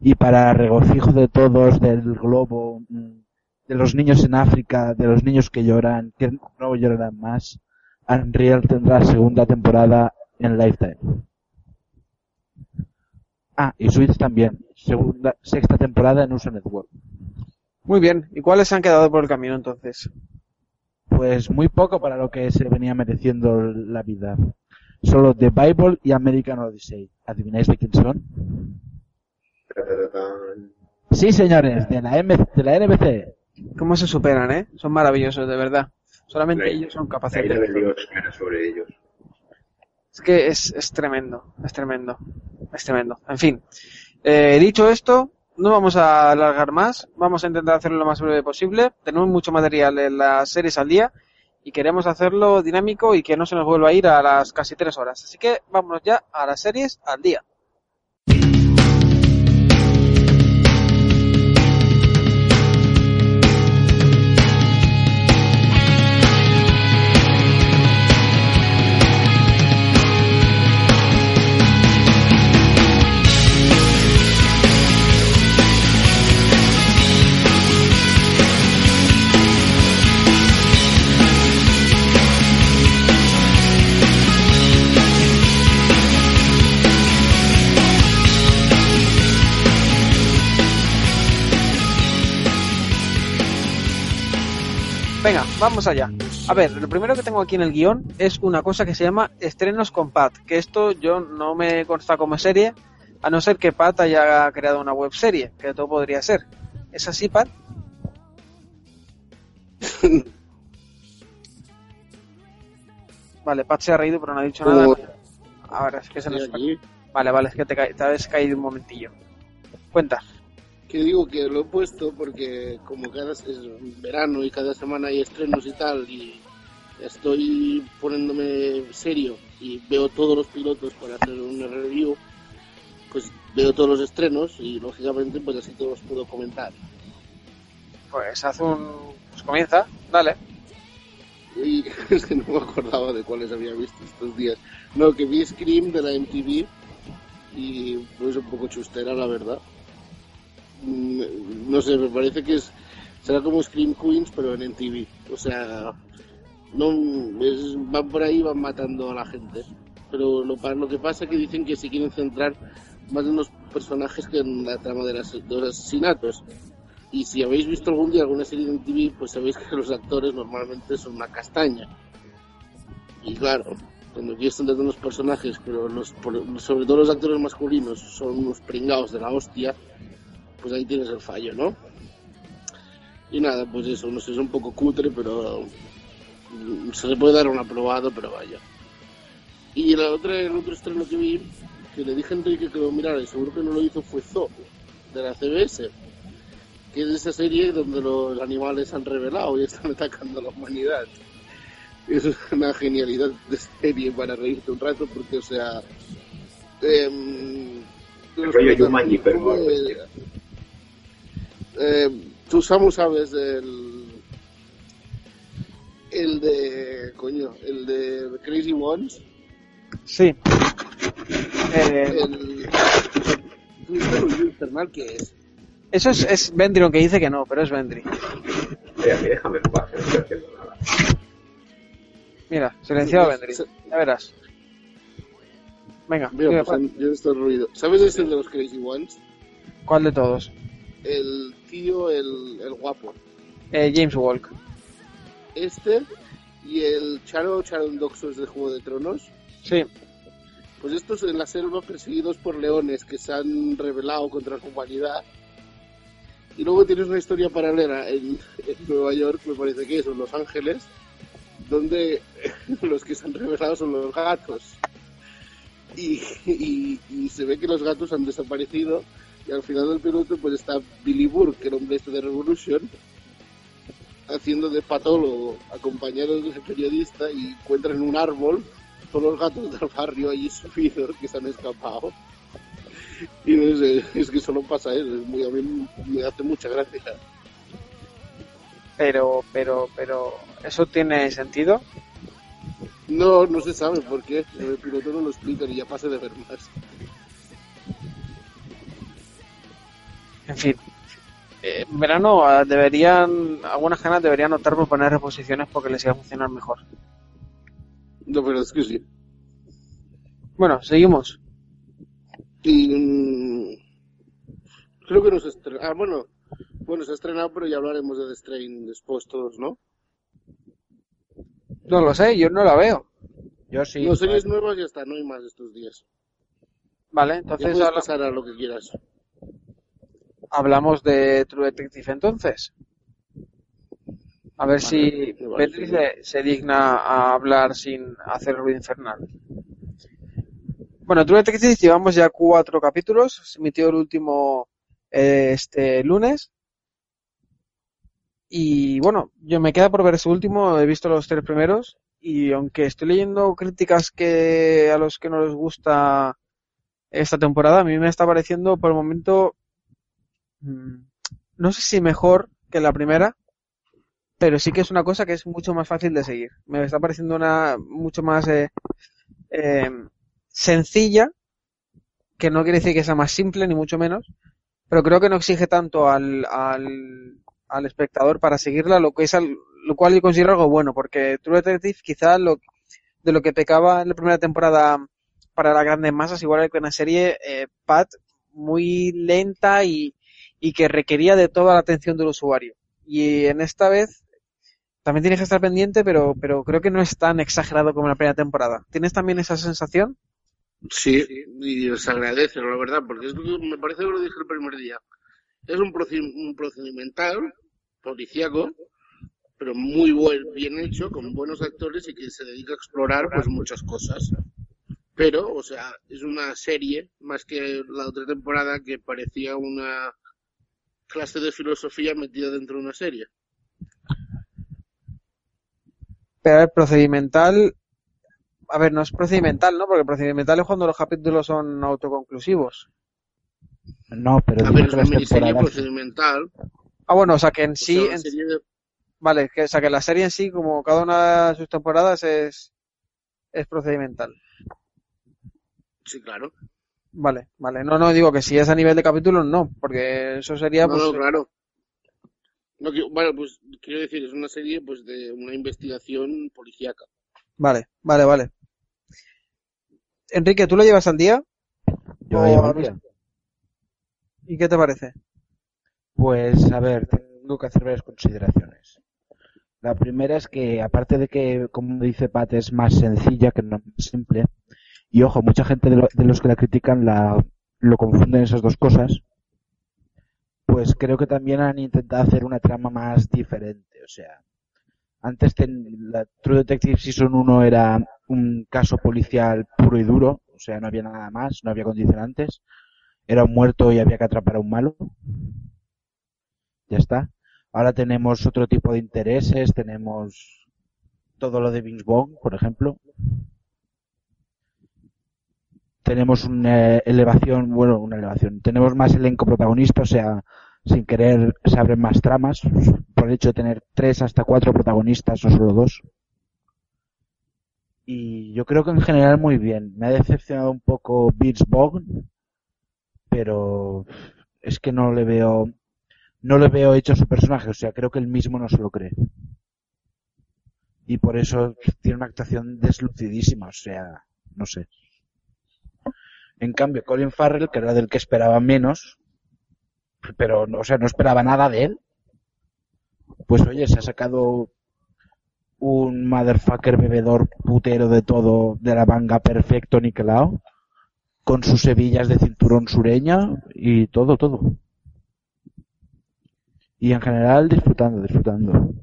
Y para regocijo de todos, del globo, de los niños en África, de los niños que lloran, que no llorarán más, Unreal tendrá segunda temporada en Lifetime. Ah, y Switch también. Segunda, sexta temporada en U S A Network. Muy bien. ¿Y cuáles han quedado por el camino entonces? Pues muy poco para lo que se venía mereciendo la vida. Solo The Bible y American Odyssey. ¿Adivináis de quién son? Sí, señores, de la, M- de la N B C. ¿Cómo se superan, eh? Son maravillosos, de verdad. Solamente la, ellos son capaces de... Dios sobre ellos. Es que es, es tremendo, es tremendo, es tremendo. En fin, eh, dicho esto, no vamos a alargar más, vamos a intentar hacerlo lo más breve posible. Tenemos mucho material en las series al día y queremos hacerlo dinámico y que no se nos vuelva a ir a las casi tres horas. Así que vámonos ya a las series al día. Venga, vamos allá. A ver, lo primero que tengo aquí en el guión es una cosa que se llama estrenos con Pat, que esto yo no me consta como serie, a no ser que Pat haya creado una webserie, que todo podría ser. ¿Es así, Pat? Vale, Pat se ha reído pero no ha dicho nada. Ahora es que se nos... Vale, vale, es que te, ca- te has caído un momentillo. Cuenta. Que digo que lo he puesto porque como cada es verano y cada semana hay estrenos y tal, y estoy poniéndome serio y veo todos los pilotos para hacer una review, pues veo todos los estrenos y lógicamente pues así todos los puedo comentar. Pues haz un... pues comienza, dale. Y es que no me acordaba de cuáles había visto estos días. No, que vi Scream de la M T V y pues un poco chustera, la verdad. No sé, me parece que es será como Scream Queens pero en M T V, o sea, no es, van por ahí, van matando a la gente, pero lo, lo que pasa es que dicen que se quieren centrar más en los personajes que en la trama de, las, de los asesinatos. Y si habéis visto algún día alguna serie de M T V, pues sabéis que los actores normalmente son una castaña, y claro, cuando quieres centrar en los personajes, pero los, sobre todo los actores masculinos son unos pringados de la hostia, pues ahí tienes el fallo, ¿no? Y nada, pues eso, no sé, es un poco cutre, pero se le puede dar un aprobado, pero vaya. Y la otra, el otro estreno que vi, que le dije a Enrique que lo mirara, y seguro que no lo hizo, fue Zoo, de la C B S, que es esa serie donde los animales se han rebelado y están atacando a la humanidad. Es una genialidad de serie para reírte un rato, porque, o sea... Eh, el rollo Yumanji, pero... Como, eh, Eh, tú, Samu, sabes el el de coño, el de Crazy Ones. Sí. Eh, el Twitter infernal que es. Eso es, es Vendry, aunque dice que no, pero es Vendry. Mira, aquí déjame jugar, no estoy haciendo nada. Mira, silenciado Vendry. Ya verás. Venga, mira, pues, yo estoy ruido. ¿Sabes ese de los Crazy Ones? ¿Cuál de todos? El tío, el, el guapo. Eh, James Walk. Este y el Charo, Charon Doxos de Juego de Tronos. Sí. Pues estos en la selva perseguidos por leones que se han rebelado contra la humanidad. Y luego tienes una historia paralela en, en Nueva York, me parece que es, en Los Ángeles, donde los que se han rebelado son los gatos. Y, y, y se ve que los gatos han desaparecido. Y al final del piloto pues está Billy Burke, el hombre este de Revolution, haciendo de patólogo, acompañado de periodista, y encuentran en un árbol todos los gatos del barrio allí subidos que se han escapado. Y no sé, es que solo pasa eso, es muy, a mí me hace mucha gracia. Pero, pero, pero, ¿eso tiene sentido? No, no se sabe por qué, el piloto no lo explica y ya pasa de ver más. En fin, eh, en verano deberían, algunas canas deberían optar por poner reposiciones porque les iba a funcionar mejor. No, pero es que sí. Bueno, seguimos. Y, creo que nos estrenó. Ah, bueno, bueno, se ha estrenado, pero ya hablaremos de The Strain después todos, ¿no? No lo sé, yo no la veo. Yo sí. No, series nuevas ya está, no hay más estos días. Vale, entonces. Ya puedes ahora... pasar a lo que quieras. Hablamos de True Detective entonces. A ver, vale, si Beatriz se, se digna a hablar sin hacer ruido infernal. Bueno, True Detective llevamos ya cuatro capítulos. Se emitió el último eh, este lunes. Y bueno, yo me queda por ver ese último. He visto los tres primeros. Y aunque estoy leyendo críticas que a los que no les gusta esta temporada, a mí me está pareciendo por el momento... no sé si mejor que la primera, pero sí que es una cosa que es mucho más fácil de seguir. Me está pareciendo una mucho más eh, eh, sencilla, que no quiere decir que sea más simple ni mucho menos, pero creo que no exige tanto al al, al espectador para seguirla, lo que es al, lo cual yo considero algo bueno, porque True Detective quizá lo, de lo que pecaba en la primera temporada para las grandes masas, igual que una serie eh, Pat muy lenta y y que requería de toda la atención del usuario. Y en esta vez también tienes que estar pendiente, pero pero creo que no es tan exagerado como en la primera temporada. ¿Tienes también esa sensación? Sí, y os agradece, la verdad, porque es lo que me parece que lo dije el primer día. Es un, proced- un procedimental policiaco, pero muy buen, bien hecho, con buenos actores y que se dedica a explorar pues muchas cosas. Pero, o sea, es una serie, más que la otra temporada, que parecía una clase de filosofía metida dentro de una serie. Pero es procedimental... A ver, no es procedimental, ¿no? Porque procedimental es cuando los capítulos son autoconclusivos. No, pero... A ver, es una miniserie procedimental. Ah, bueno, o sea, que en sí... O sea, en... de... Vale, que, o sea, que la serie en sí, como cada una de sus temporadas, es, es procedimental. Sí, claro. Vale, vale. No, no, digo que si es a nivel de capítulos, no, porque eso sería... No, pues, no, claro. No, que, bueno, pues quiero decir, es una serie pues de una investigación policíaca. Vale, vale, vale. Enrique, ¿tú lo llevas al día? Yo lo llevo al día. ¿Y qué te parece? Pues, a ver, tengo que hacer varias consideraciones. La primera es que, aparte de que, como dice Pat, es más sencilla que no más simple... Y ojo, mucha gente de, lo, de los que la critican la, lo confunden esas dos cosas. Pues creo que también han intentado hacer una trama más diferente. O sea, antes ten, la True Detective Season uno era un caso policial puro y duro. O sea, no había nada más, no había condicionantes. Era un muerto y había que atrapar a un malo. Ya está. Ahora tenemos otro tipo de intereses. Tenemos todo lo de Vince Vaughn, por ejemplo. Tenemos una elevación, bueno, una elevación, tenemos más elenco protagonista, o sea, sin querer se abren más tramas, por el hecho de tener tres hasta cuatro protagonistas, no solo dos. Y yo creo que en general muy bien. Me ha decepcionado un poco Vince Vaughn, pero es que no le veo, no le veo hecho a su personaje, o sea, creo que él mismo no se lo cree. Y por eso tiene una actuación deslucidísima, o sea, no sé. En cambio, Colin Farrell, que era del que esperaba menos, pero, o sea, no esperaba nada de él, pues oye, se ha sacado un motherfucker bebedor putero de todo, de la manga, perfecto niquelao, con sus hebillas de cinturón sureña y todo, todo. Y en general, disfrutando, disfrutando.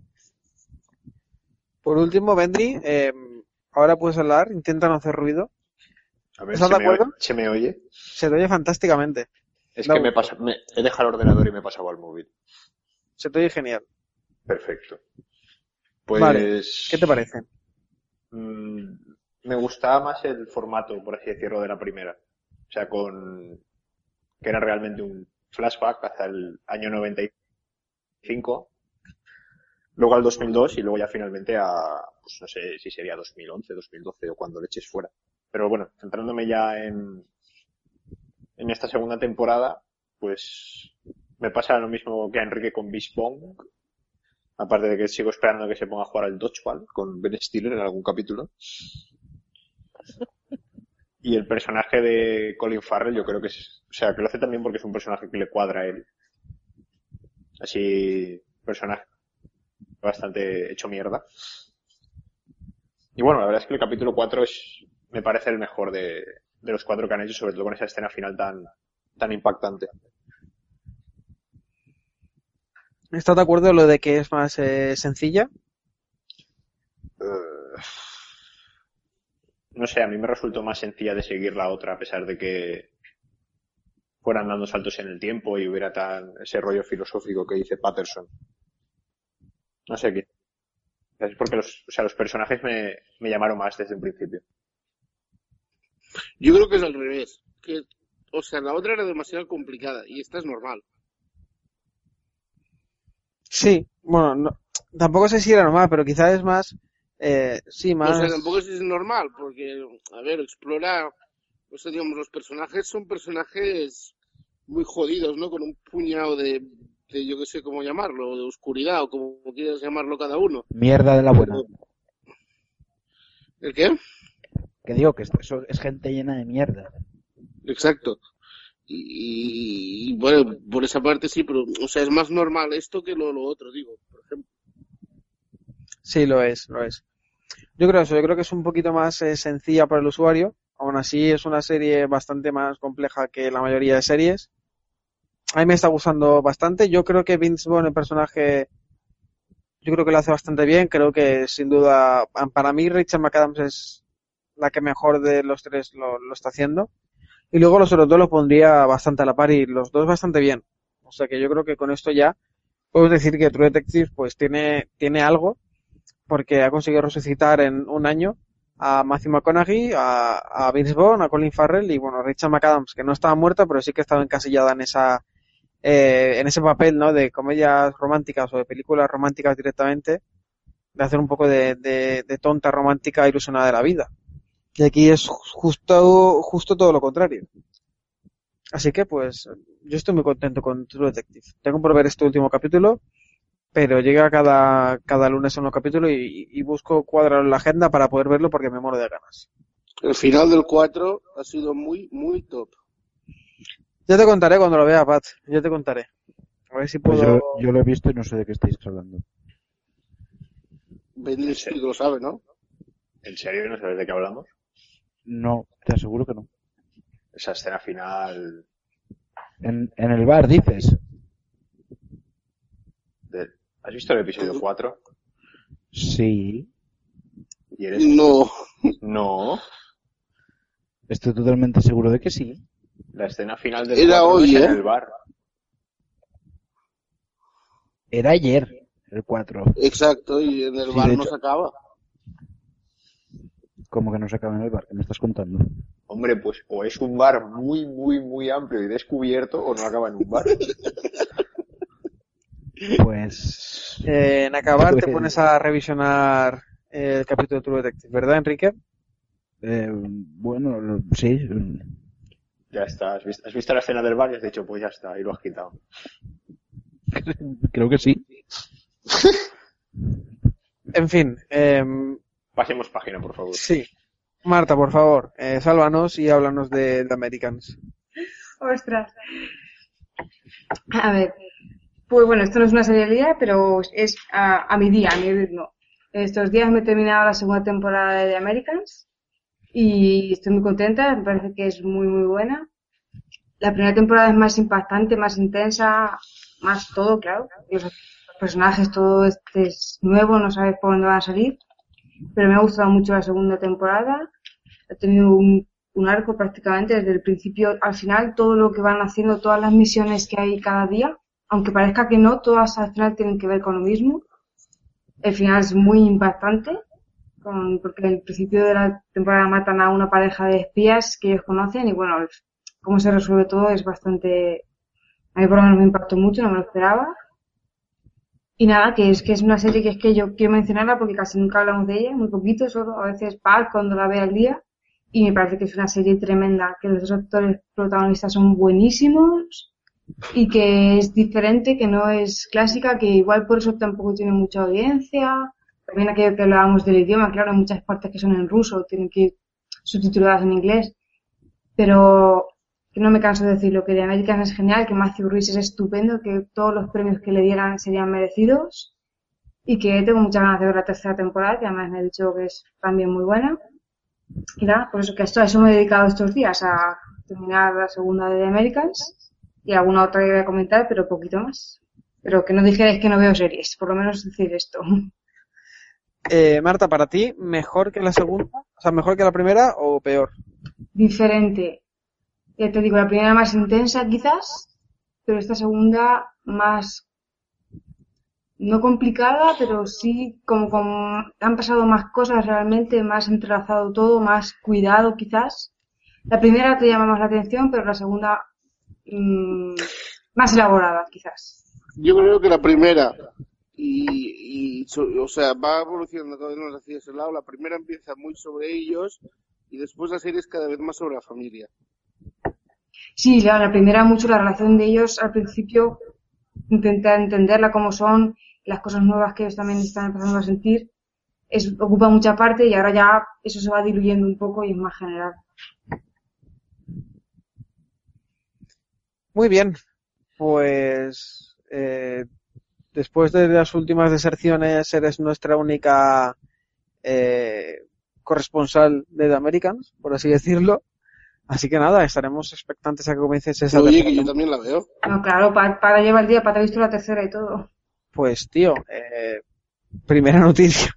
Por último, Bendy, eh, ahora puedes hablar, intenta no hacer ruido. A ver, ¿estás de acuerdo? Me oye, ¿se me oye? Se te oye fantásticamente. Es que me pasa, me, he dejado el ordenador y me he pasado al móvil. Se te oye genial. Perfecto. Pues... Vale. ¿Qué te parece? Mmm, me gustaba más el formato, por así decirlo, de la primera. O sea, con... que era realmente un flashback hasta el año noventa y cinco, luego al dos mil dos y luego ya finalmente a... pues no sé si sería dos mil once, dos mil doce o cuando le eches fuera. Pero bueno, centrándome ya en, en esta segunda temporada, pues me pasa lo mismo que a Enrique con Bispong. Aparte de que sigo esperando que se ponga a jugar al dodgeball con Ben Stiller en algún capítulo. Y el personaje de Colin Farrell yo creo que es, o sea, que lo hace también porque es un personaje que le cuadra a él. Así, personaje bastante hecho mierda. Y bueno, la verdad es que el capítulo cuatro es... me parece el mejor de, de los cuatro que han hecho, sobre todo con esa escena final tan, tan impactante. ¿Estás de acuerdo en lo de que es más eh, sencilla? Uh, no sé, a mí me resultó más sencilla de seguir la otra, a pesar de que fueran dando saltos en el tiempo y hubiera tan ese rollo filosófico que dice Patterson. No sé qué. Es porque los, o sea, los personajes me, me llamaron más desde el principio. Yo creo que es al revés, que, o sea, la otra era demasiado complicada y esta es normal. Sí, bueno, no, tampoco sé si era normal, pero quizás es más, eh, sí, más... O sea, tampoco es normal, porque, a ver, explora, o sea, digamos, los personajes son personajes muy jodidos, ¿no? Con un puñado de, de yo qué sé cómo llamarlo, de oscuridad o como quieras llamarlo cada uno. Mierda de la buena. ¿El qué? Que digo que eso es gente llena de mierda. Exacto. Y, y bueno, por esa parte sí, pero o sea, es más normal esto que lo, lo otro, digo, por ejemplo. Sí, lo es, lo es. Yo creo eso, yo creo que es un poquito más eh, sencilla para el usuario. Aún así es una serie bastante más compleja que la mayoría de series. A mí me está gustando bastante. Yo creo que Vince Vaughn, el personaje, yo creo que lo hace bastante bien. Creo que sin duda, para mí Rachel McAdams es la que mejor de los tres lo, lo está haciendo. Y luego los otros dos los pondría bastante a la par y los dos bastante bien. O sea que yo creo que con esto ya puedo decir que True Detective pues tiene, tiene algo, porque ha conseguido resucitar en un año a Matthew McConaughey, a, a Vince Vaughn, a Colin Farrell y bueno, Rachel McAdams, que no estaba muerta pero sí que estaba encasillada en esa eh, en ese papel, ¿no?, de comedias románticas o de películas románticas directamente, de hacer un poco de, de, de tonta romántica ilusionada de la vida. Y aquí es justo justo todo lo contrario. Así que pues yo estoy muy contento con True Detective. Tengo por ver este último capítulo, pero llega cada cada lunes a un capítulo y, y busco cuadrarlo en la agenda para poder verlo porque me muero de ganas. El final del cuatro ha sido muy, muy top. Ya te contaré cuando lo vea, Pat. Yo te contaré. A ver si puedo... Pues yo, yo lo he visto y no sé de qué estáis hablando. Vendrell lo sabe, ¿no? ¿En serio no sabes de qué hablamos? No, te aseguro que no. Esa escena final... En, en el bar, dices. De... ¿Has visto el episodio cuatro? Sí. ¿Y eres? No. No. Estoy totalmente seguro de que sí. La escena final del Era cuatro hoy, no es eh? en el bar. Era ayer, el cuatro. Exacto, y en el sí, bar no hecho. se acaba. ¿Cómo que no se acaba en el bar? ¿Qué me estás contando? Hombre, pues o es un bar muy, muy, muy amplio y descubierto o no acaba en un bar. Pues... Eh, en acabar te pones a revisionar el capítulo de True Detective, ¿verdad, Enrique? Eh, bueno, sí. Ya está. ¿Has visto, has visto la escena del bar y has dicho, pues ya está, y lo has quitado? Creo que sí. En fin... Eh, Pasemos página, por favor. Sí. Marta, por favor, eh, sálvanos y háblanos de The Americans. Ostras. A ver, pues bueno, esto no es una serie del día, pero es a, a mi día, a mi ritmo. Estos días me he terminado la segunda temporada de The Americans y estoy muy contenta, me parece que es muy, muy buena. La primera temporada es más impactante, más intensa, más todo, claro. Los personajes, todo este es nuevo, no sabes por dónde van a salir. Pero me ha gustado mucho la segunda temporada. Ha tenido un, un arco prácticamente desde el principio al final, todo lo que van haciendo, todas las misiones que hay cada día, aunque parezca que no, todas al final tienen que ver con lo mismo. El final es muy impactante, con, porque al principio de la temporada matan a una pareja de espías que ellos conocen y bueno, cómo se resuelve todo es bastante... A mí por lo menos me impactó mucho, no me lo esperaba. Y nada, que es que es una serie que es que yo quiero mencionarla porque casi nunca hablamos de ella, muy poquito, solo a veces par cuando la ve al día. Y me parece que es una serie tremenda, que los dos actores protagonistas son buenísimos y que es diferente, que no es clásica, que igual por eso tampoco tiene mucha audiencia. También aquello que hablábamos del idioma, claro, hay muchas partes que son en ruso, tienen que ir subtituladas en inglés. Pero que no me canso de decirlo, que The Americans es genial, que Matthew Rhys es estupendo, que todos los premios que le dieran serían merecidos y que tengo muchas ganas de ver la tercera temporada, que además me he dicho que es también muy buena. Y nada, por eso que a eso me he dedicado estos días, a terminar la segunda de The Americans y alguna otra que voy a comentar, pero poquito más. Pero que no dijerais que no veo series, por lo menos decir esto. Eh, Marta, ¿para ti mejor que la segunda? O sea, ¿mejor que la primera o peor? Diferente. Ya te digo, la primera más intensa quizás, pero esta segunda más, no complicada, pero sí como, como han pasado más cosas realmente, más entrelazado todo, más cuidado quizás. La primera te llama más la atención, pero la segunda mmm, más elaborada quizás. Yo creo que la primera, y, y o sea, va evolucionando cada vez hacia ese lado, la primera empieza muy sobre ellos y después la serie es cada vez más sobre la familia. Sí, claro, la primera mucho la relación de ellos al principio, intentar entenderla como son, las cosas nuevas que ellos también están empezando a sentir, es, ocupa mucha parte y ahora ya eso se va diluyendo un poco y es más general. Muy bien, pues eh, después de las últimas deserciones eres nuestra única eh, corresponsal de The Americans, por así decirlo. Así que nada, estaremos expectantes a que comiences esa... Oye, que yo también la veo. No, claro, para, para llevar el día, para te he visto la tercera y todo. Pues tío, eh, Primera noticia.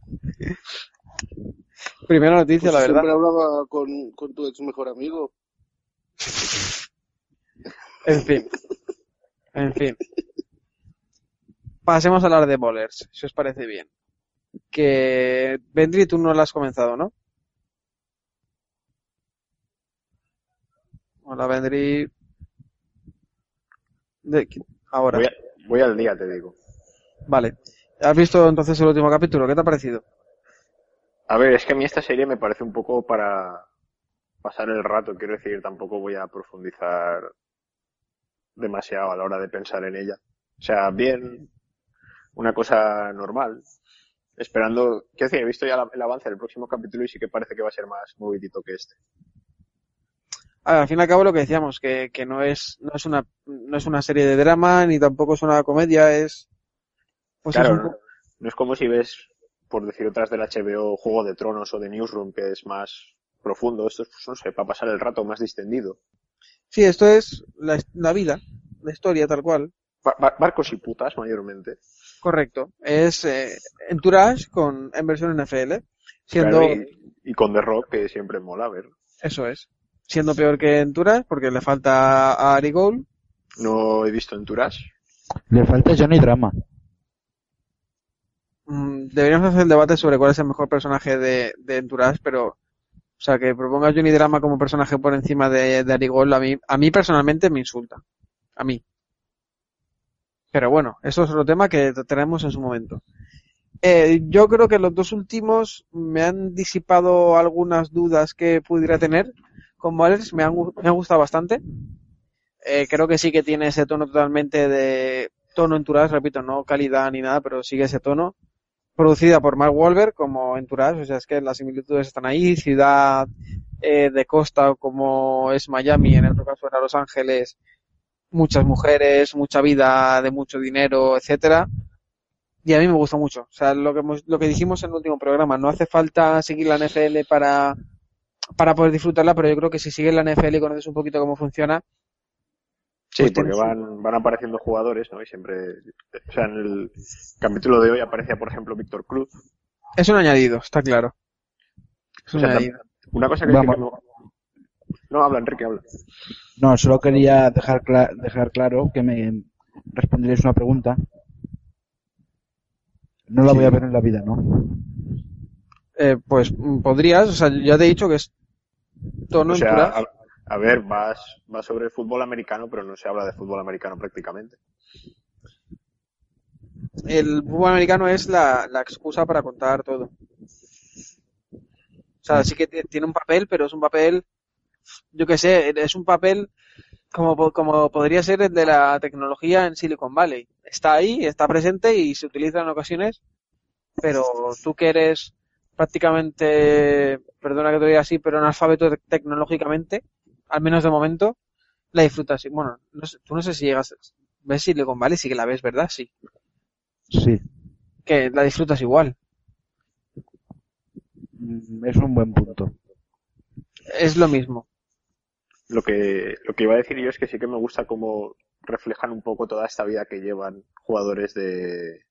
Primera noticia, pues la verdad. Siempre hablaba con, con tu ex mejor amigo. En fin. En fin. Pasemos a hablar de Ballers, si os parece bien. Que, Vendry, tú no la has comenzado, ¿no? Hola, Vendry. De... Ahora. Voy, a... Voy al día, te digo. Vale. ¿Has visto entonces el último capítulo? ¿Qué te ha parecido? A ver, es que a mí esta serie me parece un poco para pasar el rato. Quiero decir, tampoco voy a profundizar demasiado a la hora de pensar en ella. O sea, bien, una cosa normal. Esperando... Quiero decir, he visto ya la, el avance del próximo capítulo y sí que parece que va a ser más movidito que este. A ver, al fin y al cabo lo que decíamos, que, que no es no es una no es una serie de drama, ni tampoco es una comedia, es... Pues claro, es un... no, no es como si ves, por decir otras del H B O, Juego de Tronos o de Newsroom, que es más profundo. Esto es, pues, no sé, para pasar el rato, más distendido. Sí, esto es la, la vida, la historia, tal cual. Ba- bar- barcos y putas, mayormente. Correcto. Es eh, Entourage con, en versión N F L, siendo... Claro, y, y con The Rock, que siempre mola ver. Eso es. Siendo peor que Entourage, porque le falta a Ari Gold. No he visto Entourage. Le falta Johnny Drama. Deberíamos hacer el debate sobre cuál es el mejor personaje de, de Entourage, pero, o sea, que propongas Johnny Drama como personaje por encima de, de Arigol, a mí, a mí personalmente me insulta. A mí. Pero bueno, eso es otro tema que trataremos en su momento. Eh, yo creo que los dos últimos me han disipado algunas dudas que pudiera tener. Con Valers me han, me han gustado bastante. Eh, creo que sí que tiene ese tono totalmente de tono Entourage, repito, no calidad ni nada, pero sigue ese tono. Producida por Mark Wahlberg como Entourage, o sea, es que las similitudes están ahí, ciudad eh, de costa como es Miami, en el otro caso era Los Ángeles, muchas mujeres, mucha vida, de mucho dinero, etcétera. Y a mí me gusta mucho, o sea, lo que lo que dijimos en el último programa, no hace falta seguir la N F L para para poder disfrutarla, pero yo creo que si sigues la N F L y conoces un poquito cómo funciona, sí, pues porque van, van apareciendo jugadores, ¿no? Y siempre... O sea, en el capítulo de hoy aparecía, por ejemplo, Víctor Cruz. Es un añadido, está claro. Es un o sea, añadido. Una cosa que... No... no, habla, Enrique, habla. No, solo quería dejar, cla- dejar claro que me responderéis una pregunta. No la sí. voy a ver en la vida, ¿no? Eh, pues podrías, o sea, ya te he dicho que es tono o sea, en pura... a... A ver, va sobre el fútbol americano, pero no se habla de fútbol americano prácticamente. El fútbol americano es la, la excusa para contar todo. O sea, sí que t- tiene un papel, pero es un papel, yo qué sé, es un papel como, como podría ser el de la tecnología en Silicon Valley. Está ahí, está presente y se utiliza en ocasiones, pero tú que eres prácticamente, perdona que te diga así, pero analfabeto te- tecnológicamente, al menos de momento, la disfrutas. Bueno, no sé, tú no sé si llegas... ¿Ves Silicon Valley? Sí que la ves, ¿verdad? Sí. Sí. Que la disfrutas igual. Es un buen punto. Es lo mismo. Lo que, lo que iba a decir yo es que sí que me gusta cómo reflejan un poco toda esta vida que llevan jugadores de...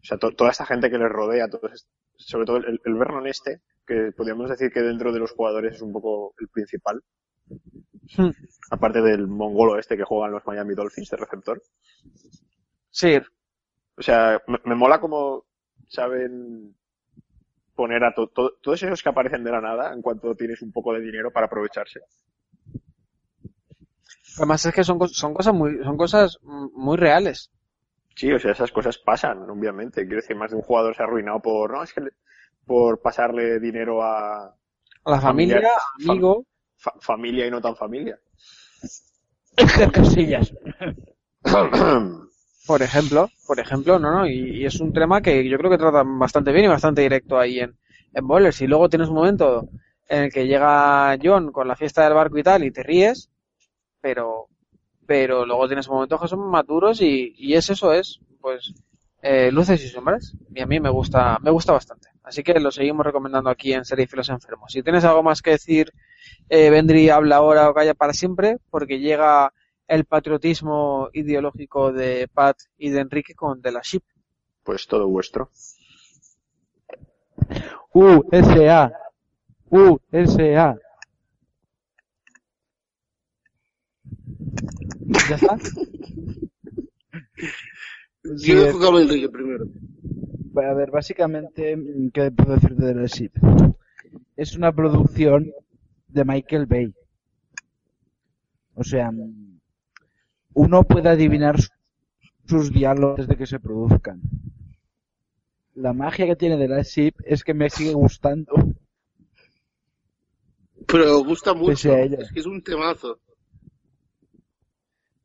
O sea, to, toda esta gente que les rodea, todo este, sobre todo el, el Vernon este, que podríamos decir que dentro de los jugadores es un poco el principal. Hmm. Aparte del mongolo este que juegan los Miami Dolphins de receptor. Sí. O sea, me, me mola como saben poner a to, to, todos esos que aparecen de la nada en cuanto tienes un poco de dinero para aprovecharse. Además es que son, son cosas muy son cosas muy reales. Sí, o sea, esas cosas pasan, obviamente. Quiero decir, más de un jugador se ha arruinado por no es que le, por pasarle dinero a, a la familia, familia amigo. Fam- Fa- familia y no tan familia. Casillas. Por ejemplo, por ejemplo, no, no, y, y es un tema que yo creo que tratan bastante bien y bastante directo ahí en, en Ballers. Y luego tienes un momento en el que llega John con la fiesta del barco y tal y te ríes, pero pero luego tienes momentos que son maduros y, y es eso, es pues eh, luces y sombras. Y a mí me gusta, me gusta bastante. Así que lo seguimos recomendando aquí en Seriéfilos Enfermos. Si tienes algo más que decir, eh, Vendry, habla ahora o calla para siempre, porque llega el patriotismo ideológico de Pat y de Enrique con De La Ship. Pues todo vuestro. U S A. U S A. ¿Ya está? Quiero sí, enfocarlo en Enrique primero. A ver, básicamente, ¿qué puedo decirte de The Ship? Es una producción de Michael Bay. O sea, uno puede adivinar sus diálogos desde que se produzcan. La magia que tiene de The Ship es que me sigue gustando. Pero gusta mucho, es que es un temazo.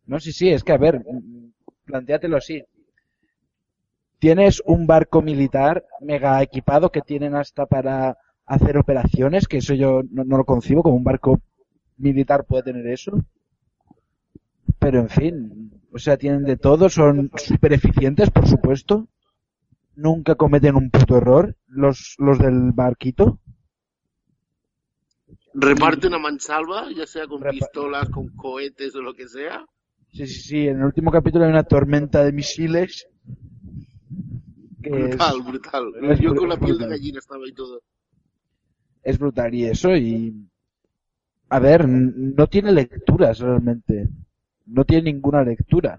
No, sí, sí, es que a ver, plantéatelo así. Tienes un barco militar mega equipado que tienen hasta para hacer operaciones, que eso yo no, no lo concibo, como un barco militar puede tener eso. Pero en fin, o sea, tienen de todo, son súper eficientes, por supuesto. Nunca cometen un puto error los, los del barquito. Reparte una mansalva, ya sea con Repa- pistolas, con cohetes o lo que sea. Sí, sí, sí. En el último capítulo hay una tormenta de misiles. Que brutal, es, brutal. Es, Yo con la piel brutal. de gallina estaba y todo. Es brutal y eso y... A ver, no tiene lecturas realmente. No tiene ninguna lectura.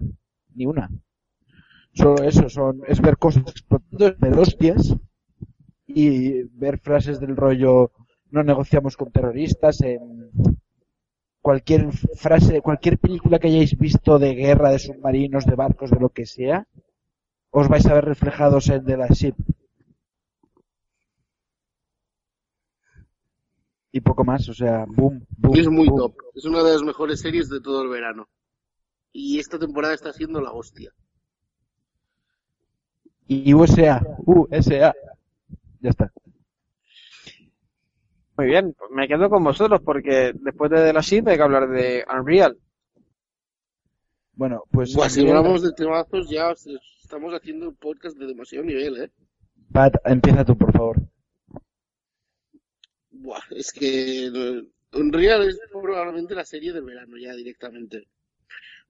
Ni una. Solo eso, son es ver cosas explotando, es ver hostias. Y ver frases del rollo... No negociamos con terroristas. Eh, cualquier frase, cualquier película que hayáis visto de guerra, de submarinos, de barcos, de lo que sea, os vais a ver reflejados en The Last Ship. Y poco más, o sea, boom, boom. Es muy boom. top. Es una de las mejores series de todo el verano. Y esta temporada está siendo la hostia. Y U S A, U S A. Ya está. Muy bien, me quedo con vosotros porque después de la ship hay que hablar de Unreal. Bueno, pues... Buah, si hablamos de temazos ya estamos haciendo un podcast de demasiado nivel, ¿eh? Pat, empieza tú, por favor. Buah, es que Unreal es probablemente la serie del verano ya directamente.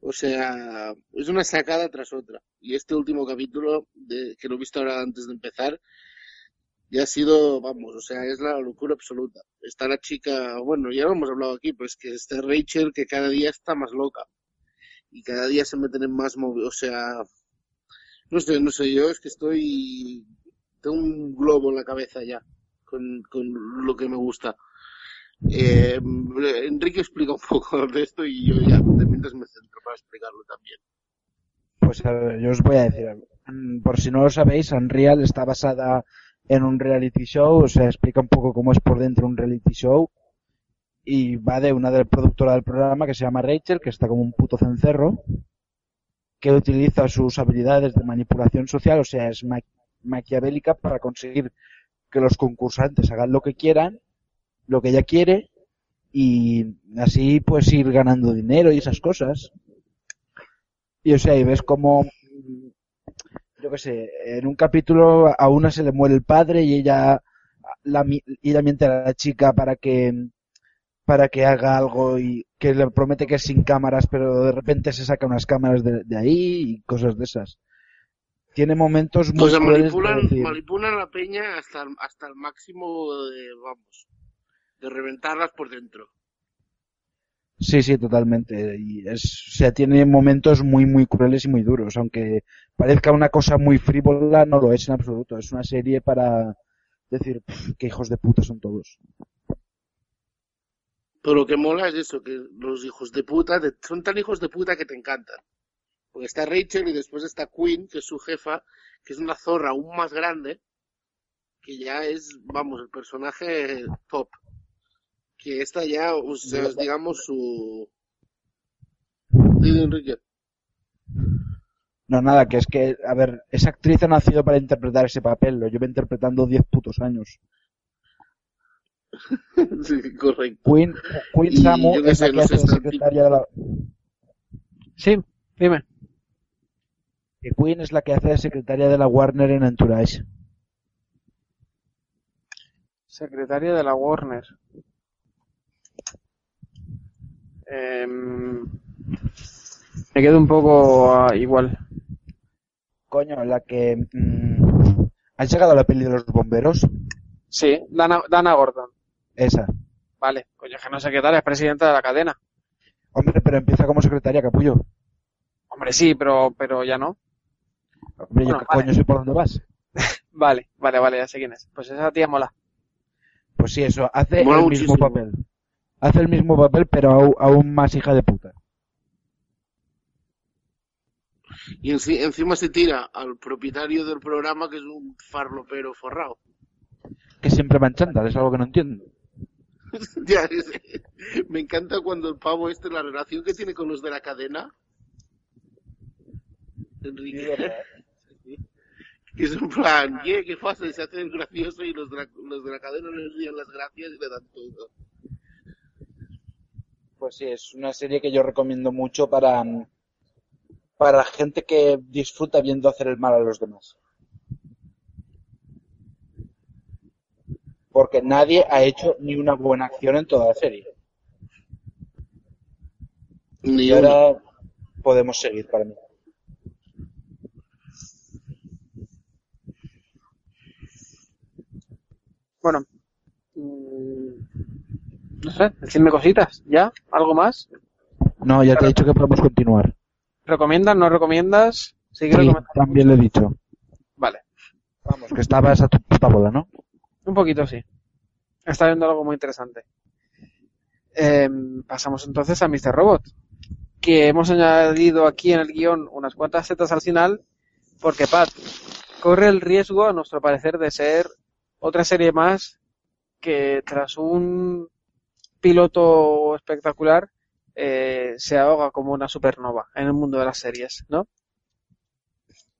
O sea, es una sacada tras otra. Y este último capítulo, de, que lo he visto ahora antes de empezar... Ya ha sido, vamos, o sea, es la locura absoluta. Está la chica, bueno, ya lo hemos hablado aquí, pues que está Rachel, que cada día está más loca. Y cada día se meten en más movidas, o sea... No sé, no sé, yo es que estoy... Tengo un globo en la cabeza ya, con, con lo que me gusta. Eh, Enrique explica un poco de esto y yo ya, de mientras me centro para explicarlo también. Pues a ver, yo os voy a decir algo. Por si no lo sabéis, Unreal está basada... en un reality show, o sea, explica un poco cómo es por dentro un reality show y va de una de productora del programa que se llama Rachel, que está como un puto cencerro, que utiliza sus habilidades de manipulación social, o sea, es ma- maquiavélica para conseguir que los concursantes hagan lo que quieran, lo que ella quiere y así pues ir ganando dinero y esas cosas. Y o sea, y ves cómo... Yo qué sé, en un capítulo a una se le muere el padre y ella la, ella miente a la chica para que para que haga algo y que le promete que es sin cámaras, pero de repente se saca unas cámaras de, de ahí y cosas de esas. Tiene momentos muy... O sea, manipulan, manipulan a la peña hasta, hasta el máximo de, vamos, de reventarlas por dentro. Sí, sí, totalmente. Y es, o sea, tiene momentos muy, muy crueles y muy duros. Aunque parezca una cosa muy frívola, no lo es en absoluto. Es una serie para decir que hijos de puta son todos. Pero lo que mola es eso, que los hijos de puta te, son tan hijos de puta que te encantan. Porque está Rachel y después está Quinn, que es su jefa, que es una zorra aún más grande, que ya es, vamos, el personaje top. Que esta ya, o sea, digamos, su... Dile, Enrique. No, nada, que es que, a ver, esa actriz ha nacido para interpretar ese papel, lo llevo interpretando diez putos años. Sí, correcto. Quinn, Quinn Samu es la clase de secretaria de la... Sí, dime. Que Quinn es la que hace de secretaria de la Warner en Entourage. Secretaria de la Warner... Eh, me quedo un poco uh, igual. Coño, la que... Mm, ¿has llegado a la peli de los bomberos? Sí, Dana, Dana Gordon. Esa. Vale, coño, que no sé qué tal, es presidenta de la cadena. Hombre, pero empieza como secretaria, capullo. Hombre, sí, pero, pero ya no. Hombre, bueno, yo vale. Coño sé por dónde vas. Vale, vale, vale, ya sé quién es. Pues esa tía mola. Pues sí, eso, hace mola el muchísimo. mismo papel. Hace el mismo papel, pero aún, aún más hija de puta. Y enci- encima se tira al propietario del programa, que es un farlopero forrado. Que siempre va en chándal, es algo que no entiendo. Ya, me encanta cuando el pavo este, la relación que tiene con los de la cadena. Enrique. Sí, que es un plan, ¿qué, qué pasa? Se hacen graciosos y los de, la, los de la cadena les dan las gracias y le dan todo. Pues sí, es una serie que yo recomiendo mucho para... para gente que disfruta viendo hacer el mal a los demás. Porque nadie ha hecho ni una buena acción en toda la serie. Ni y ahora una. Podemos seguir para mí. Bueno. No sé, decidme cositas. ¿Ya? ¿Algo más? No, ya claro. Te he dicho que podemos continuar. ¿Recomiendas? ¿No recomiendas? Sí, sí también lo he dicho. Vale. Vamos, que estabas a tu puta bola, ¿no? Un poquito, sí. Está viendo algo muy interesante. Eh, pasamos entonces a mister Robot, que hemos añadido aquí en el guión unas cuantas zetas al final, porque Pat corre el riesgo, a nuestro parecer, de ser otra serie más que tras un piloto espectacular Eh, se ahoga como una supernova en el mundo de las series, ¿no?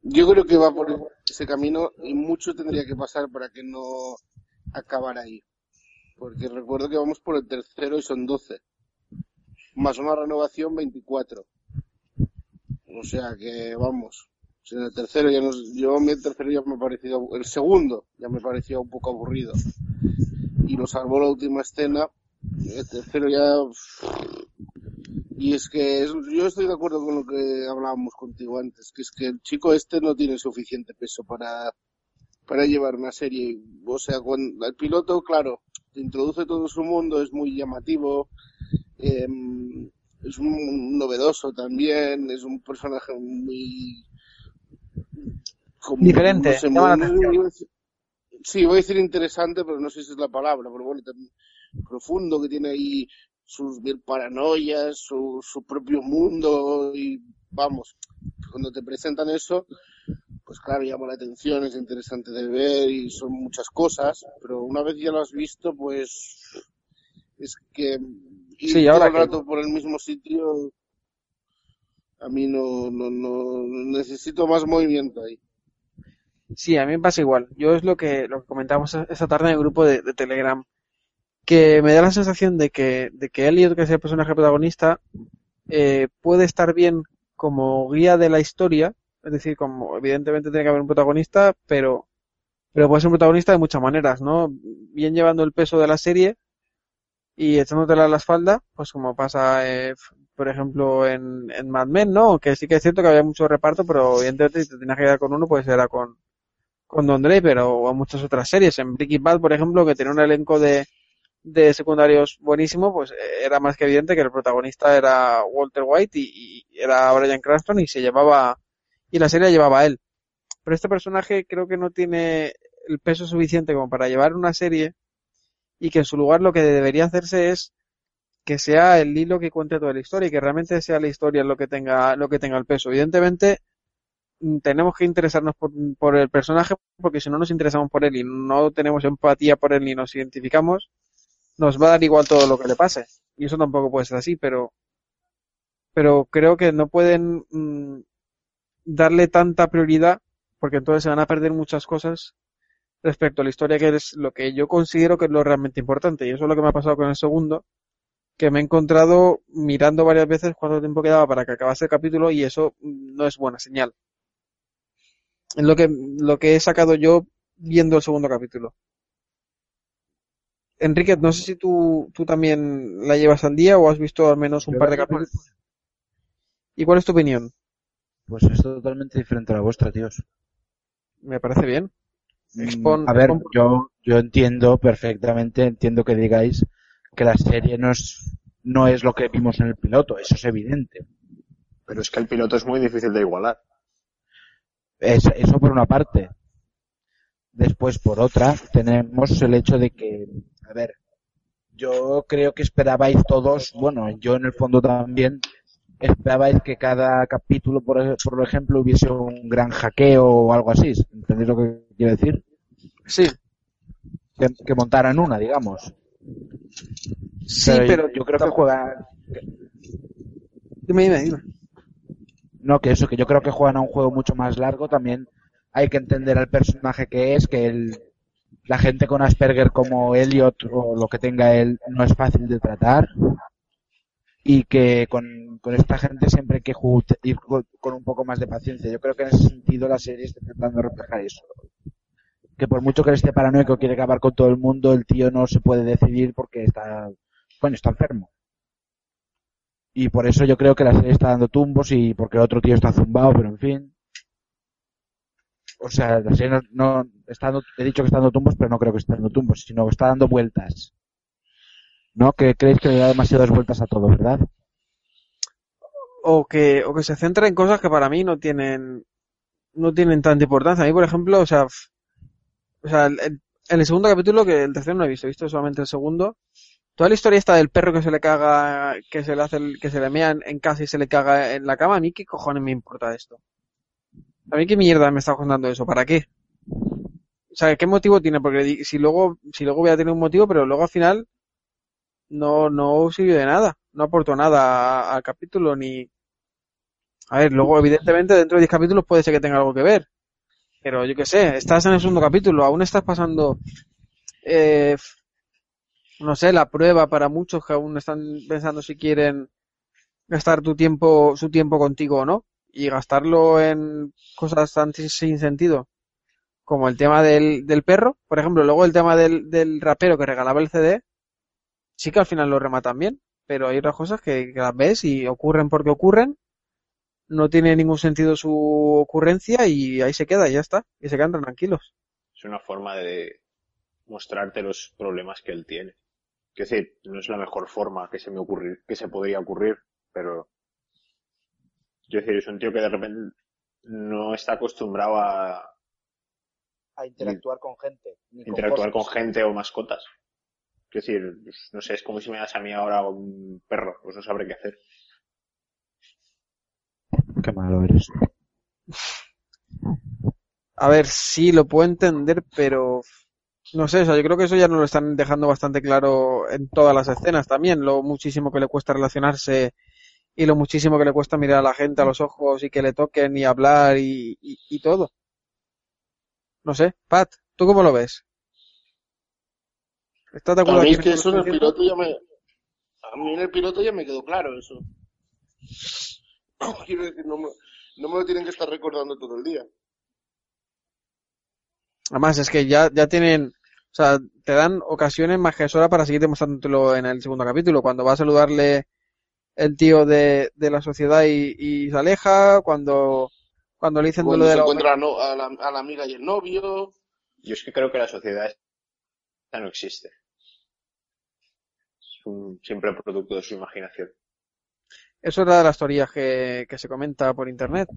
Yo creo que va por ese camino y mucho tendría que pasar para que no acabara ahí. Porque recuerdo que vamos por el tercero y son doce. Más una renovación, veinticuatro. O sea que, vamos, si en el tercero ya nos... Yo en el tercero ya me ha parecido... El segundo ya me pareció un poco aburrido. Y lo salvó la última escena. El tercero ya... Y es que es, yo estoy de acuerdo con lo que hablábamos contigo antes, que es que el chico este no tiene suficiente peso para, para llevar una serie. O sea, cuando, el piloto, claro, te introduce todo su mundo, es muy llamativo, eh, es un, un novedoso también, es un personaje muy... Como, diferente. No sé, muy, muy, sí, voy a decir interesante, pero no sé si es la palabra, pero bueno, también profundo, que tiene ahí... sus mil paranoias, su, su propio mundo y vamos, cuando te presentan eso, pues claro, llama la atención, es interesante de ver y son muchas cosas, pero una vez ya lo has visto, pues es que ir sí, todo el rato que... por el mismo sitio a mí no, no, no necesito más movimiento ahí. Sí, a mí me pasa igual. Yo es lo que lo que comentamos esta tarde en el grupo de, de Telegram, que me da la sensación de que de que Elliot, que es el personaje protagonista, eh, puede estar bien como guía de la historia, es decir, como evidentemente tiene que haber un protagonista, pero pero puede ser un protagonista de muchas maneras, ¿no? Bien llevando el peso de la serie y echándotela a la espalda, pues como pasa, eh, por ejemplo, en, en Mad Men, ¿no? Que sí que es cierto que había mucho reparto, pero evidentemente si te tenías que quedar con uno, pues era con, con Don Draper o a muchas otras series. En Breaking Bad, por ejemplo, que tenía un elenco de de secundarios buenísimo, pues era más que evidente que el protagonista era Walter White y, y era Bryan Cranston y se llevaba y la serie la llevaba él. Pero este personaje creo que no tiene el peso suficiente como para llevar una serie y que en su lugar lo que debería hacerse es que sea el hilo que cuente toda la historia y que realmente sea la historia lo que tenga lo que tenga el peso. Evidentemente tenemos que interesarnos por, por el personaje, porque si no nos interesamos por él y no tenemos empatía por él ni nos identificamos, nos va a dar igual todo lo que le pase. Y eso tampoco puede ser así, pero pero creo que no pueden mmm, darle tanta prioridad, porque entonces se van a perder muchas cosas respecto a la historia, que es lo que yo considero que es lo realmente importante. Y eso es lo que me ha pasado con el segundo, que me he encontrado mirando varias veces cuánto tiempo quedaba para que acabase el capítulo, y eso no es buena señal. Es lo que, lo que he sacado yo viendo el segundo capítulo. Enrique, no sé si tú, tú también la llevas al día o has visto al menos un Yo par de capítulos. ¿Y cuál es tu opinión? Pues es totalmente diferente a la vuestra, tíos. Me parece bien. Expon, a ver, expon... yo yo entiendo perfectamente, entiendo que digáis que la serie no es no es lo que vimos en el piloto, eso es evidente. Pero es que el piloto es muy difícil de igualar. Es, eso por una parte. Después, por otra, tenemos el hecho de que, a ver, yo creo que esperabais todos, bueno, yo en el fondo también, esperabais que cada capítulo, por, por ejemplo, hubiese un gran hackeo o algo así. ¿Entendéis lo que quiero decir? Sí. Que, que montaran una, digamos. Sí, pero, pero yo creo que juegan... Dime, dime, dime. No, que eso, que yo creo que juegan a un juego mucho más largo. También hay que entender al personaje que es, que el, la gente con Asperger como Elliot o lo que tenga él no es fácil de tratar. Y que con, con esta gente siempre hay que jugar, ir con un poco más de paciencia. Yo creo que en ese sentido la serie está intentando reflejar eso. Que por mucho que él esté paranoico, quiere acabar con todo el mundo, el tío no se puede decidir porque está, bueno, está enfermo. Y por eso yo creo que la serie está dando tumbos y porque el otro tío está zumbado, pero en fin. O sea, la serie no, no está dando, he dicho que está dando tumbos, pero no creo que esté dando tumbos, sino que está dando vueltas. ¿No? Que creéis que le da demasiadas vueltas a todo, ¿verdad? O que, o que se centra en cosas que para mí no tienen, no tienen tanta importancia. A mí, por ejemplo, o sea, o sea, en el, el segundo capítulo, que el tercero no he visto, he visto solamente el segundo. Toda la historia esta del perro que se le caga, que se le hace, el, que se le mea en, en casa y se le caga en la cama, a mí qué cojones me importa esto. A mí qué mierda me está contando eso, ¿para qué? O sea, ¿qué motivo tiene? Porque si luego, si luego voy a tener un motivo, pero luego al final no, no sirvió de nada, no aportó nada al capítulo ni. A ver, luego evidentemente dentro de diez capítulos puede ser que tenga algo que ver, pero yo qué sé, estás en el segundo capítulo, aún estás pasando, eh, no sé, la prueba para muchos que aún están pensando si quieren gastar tu tiempo, su tiempo contigo o no. Y gastarlo en cosas tan sin sentido, como el tema del, del perro, por ejemplo, luego el tema del, del rapero que regalaba el C D, sí que al final lo rematan bien, pero hay otras cosas que, que las ves y ocurren porque ocurren, no tiene ningún sentido su ocurrencia y ahí se queda, y ya está, y se quedan tranquilos. Es una forma de mostrarte los problemas que él tiene. Quiero decir, no es la mejor forma que se me ocurrir, que se podría ocurrir, pero... Yo decir, es un tío que de repente no está acostumbrado a... A interactuar con gente. Ni interactuar con, con gente o mascotas. Es decir, no sé, es como si me das a mí ahora un perro, pues no sabré qué hacer. Qué malo eres. A ver, sí, lo puedo entender, pero... No sé, o sea, yo creo que eso ya nos lo están dejando bastante claro en todas las escenas también. Lo muchísimo que le cuesta relacionarse... Y lo muchísimo que le cuesta mirar a la gente a los ojos y que le toquen y hablar y, y, y todo. No sé, Pat, ¿tú cómo lo ves? ¿Estás de acuerdo? A mí es que eso en el piloto ya me... A mí en el piloto ya me quedó claro eso. Quiero decir, no me, no me lo tienen que estar recordando todo el día. Además, es que ya, ya tienen... O sea, te dan ocasiones más que sola para seguir demostrándotelo en el segundo capítulo. Cuando va a saludarle... el tío de, de la sociedad y, y se aleja, cuando cuando le dicen cuando de lo de la... Cuando se encuentra no, a, la, a la amiga y el novio... Yo es que creo que la sociedad ya no existe. Es un simple producto de su imaginación. Eso era de las teorías que, que se comenta por internet.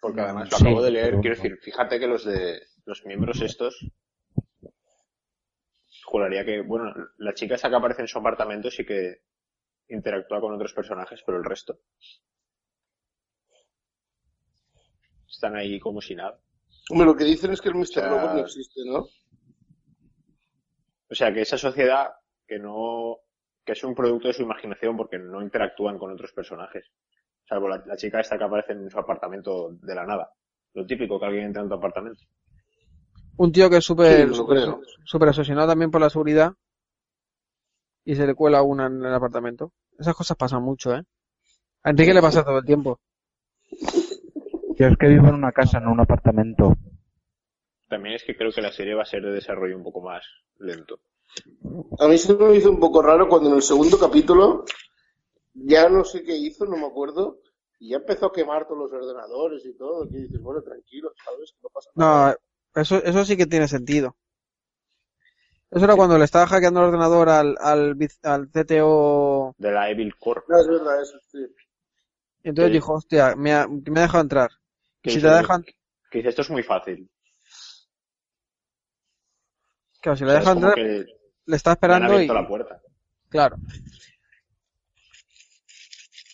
Porque además lo acabo sí, de leer, quiero decir, fíjate que los de los miembros estos... Juraría que, bueno, la chica esa que aparece en su apartamento sí que... interactúa con otros personajes, pero el resto están ahí como si nada. Hombre, lo que dicen es que el mister Robot no existe, ¿no? O sea, que esa sociedad que no, que es un producto de su imaginación porque no interactúan con otros personajes, salvo la, la chica esta que aparece en su apartamento de la nada. Lo típico que alguien entra en tu apartamento. Un tío que es súper sí, súper asesinado también por la seguridad. Y se le cuela una en el apartamento. Esas cosas pasan mucho, ¿eh? A Enrique le pasa todo el tiempo. Yo es que vivo en una casa, no en un apartamento. También es que creo que la serie va a ser de desarrollo un poco más lento. A mí se me hizo un poco raro cuando en el segundo capítulo, ya no sé qué hizo, no me acuerdo, y ya empezó a quemar todos los ordenadores y todo. Y dices, bueno, tranquilo, ¿sabes? No pasa nada. No, Eso, eso sí que tiene sentido. Eso era cuando le estaba hackeando el ordenador al, al, al C T O... de la Evil Corp. No, es verdad, eso sí. Y entonces dijo, hostia, me ha, me ha dejado entrar. Que si te dejan... Que dice, esto es muy fácil. Claro, si le dejan entrar, le está esperando y... han abierto la puerta. Claro.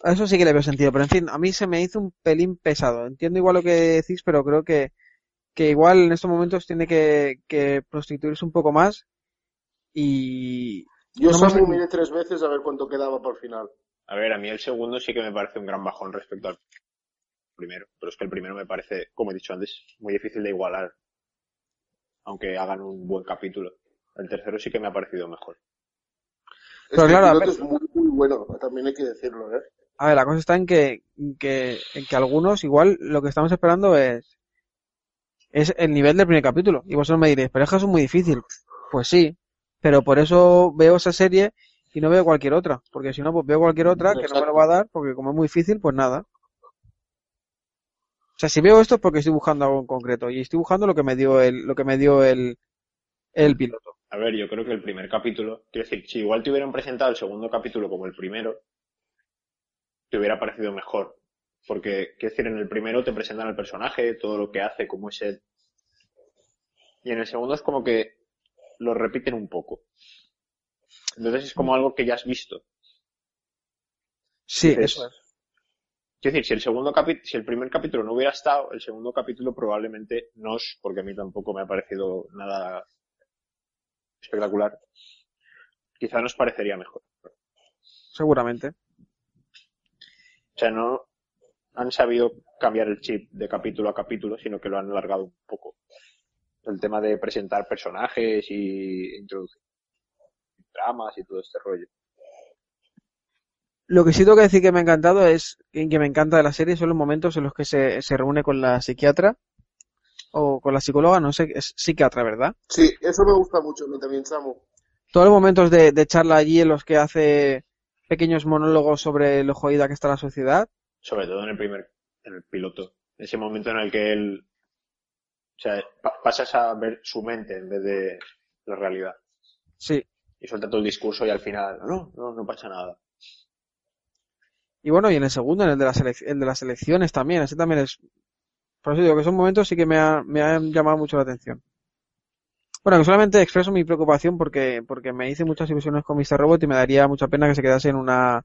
A eso sí que le veo sentido, pero en fin, a mí se me hizo un pelín pesado. Entiendo igual lo que decís, pero creo que, que igual en estos momentos tiene que, que prostituirse un poco más. Y yo no solo miré tres veces a ver cuánto quedaba por final. A ver, a mí el segundo sí que me parece un gran bajón respecto al primero, pero es que el primero me parece, como he dicho antes, muy difícil de igualar, aunque hagan un buen capítulo. El tercero sí que me ha parecido mejor. Pero este claro, piloto es muy, muy bueno, también hay que decirlo, ¿eh? A ver, la cosa está en que, que, en que algunos igual lo que estamos esperando es es el nivel del primer capítulo. Y vosotros me diréis, pero es que es muy difícil. Pues sí. Pero por eso veo esa serie y no veo cualquier otra. Porque si no, pues veo cualquier otra que no me lo va a dar, porque como es muy difícil, pues nada. O sea, si veo esto es porque estoy buscando algo en concreto. Y estoy buscando lo que me dio el, lo que me dio el, el piloto. A ver, yo creo que el primer capítulo... Quiero decir, si igual te hubieran presentado el segundo capítulo como el primero, te hubiera parecido mejor. Porque, quiero decir, en el primero te presentan al personaje, todo lo que hace, cómo es él. Y en el segundo es como que lo repiten un poco. Entonces es como algo que ya has visto. Sí, entonces, eso es. Quiero decir, si el segundo capi- si el primer capítulo no hubiera estado, el segundo capítulo probablemente no, porque a mí tampoco me ha parecido nada espectacular, quizá nos parecería mejor. Seguramente. O sea, no han sabido cambiar el chip de capítulo a capítulo, sino que lo han alargado un poco. El tema de presentar personajes y introducir tramas y todo este rollo. Lo que sí tengo que decir que me ha encantado es, que me encanta de la serie, son los momentos en los que se, se reúne con la psiquiatra o con la psicóloga, no sé, es psiquiatra, ¿verdad? Sí, eso me gusta mucho, me también, Samu. Todos los momentos de, de charla allí en los que hace pequeños monólogos sobre lo jodida que está la sociedad. Sobre todo en el primer, en el piloto. Ese momento en el que él, o sea, pa- pasas a ver su mente en vez de la realidad. Sí. Y suelta todo el discurso y al final, no, no, no pasa nada. Y bueno, y en el segundo, en el de las, ele- el de las elecciones también, ese también es... Por eso digo que esos momentos sí que me, ha, me han llamado mucho la atención. Bueno, que solamente expreso mi preocupación porque, porque me hice muchas ilusiones con mister Robot y me daría mucha pena que se quedase en una,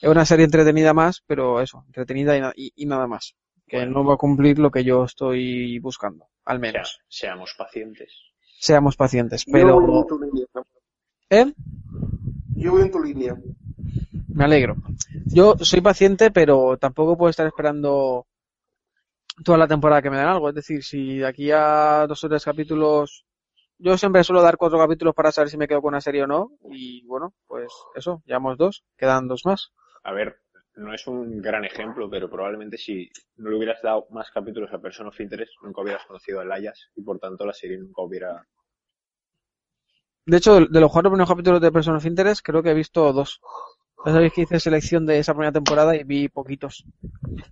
en una serie entretenida más, pero eso, entretenida y, na- y, y nada más. Que bueno, no va a cumplir lo que yo estoy buscando, al menos. Sea, seamos pacientes. Seamos pacientes, pero... Yo voy en tu línea. ¿Eh? Yo voy en tu línea. Me alegro. Yo soy paciente, pero tampoco puedo estar esperando toda la temporada que me dan algo. Es decir, si de aquí a dos o tres capítulos... Yo siempre suelo dar cuatro capítulos para saber si me quedo con una serie o no. Y bueno, pues eso, llevamos dos. Quedan dos más. A ver, no es un gran ejemplo, pero probablemente si no le hubieras dado más capítulos a Person of Interest, nunca hubieras conocido a Elias y por tanto la serie nunca hubiera... De hecho, de los cuatro primeros capítulos de Person of Interest, creo que he visto dos. Ya sabéis que hice selección de esa primera temporada y vi poquitos.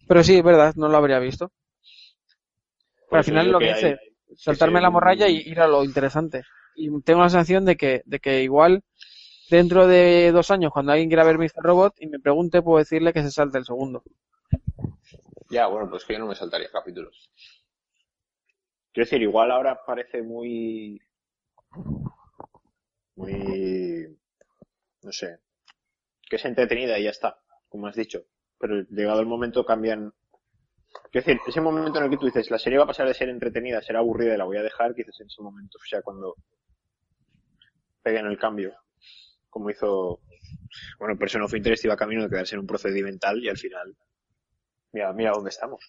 Pero sí, es verdad, no lo habría visto. Pero al final lo que hice, saltarme la morralla y ir a lo interesante. Y tengo la sensación de que, de que igual dentro de dos años, cuando alguien quiera ver mister Robot y me pregunte, puedo decirle que se salte el segundo. Ya, bueno, pues que yo no me saltaría capítulos. Quiero decir, igual ahora parece muy... muy... no sé, que es entretenida y ya está, como has dicho. Pero llegado el momento cambian... Quiero decir, ese momento en el que tú dices, la serie va a pasar de ser entretenida, será aburrida y la voy a dejar, quizás en ese momento sea cuando peguen el cambio. Como hizo, bueno, Person of Interest iba camino de quedarse en un procedimental y al final, mira, mira dónde estamos.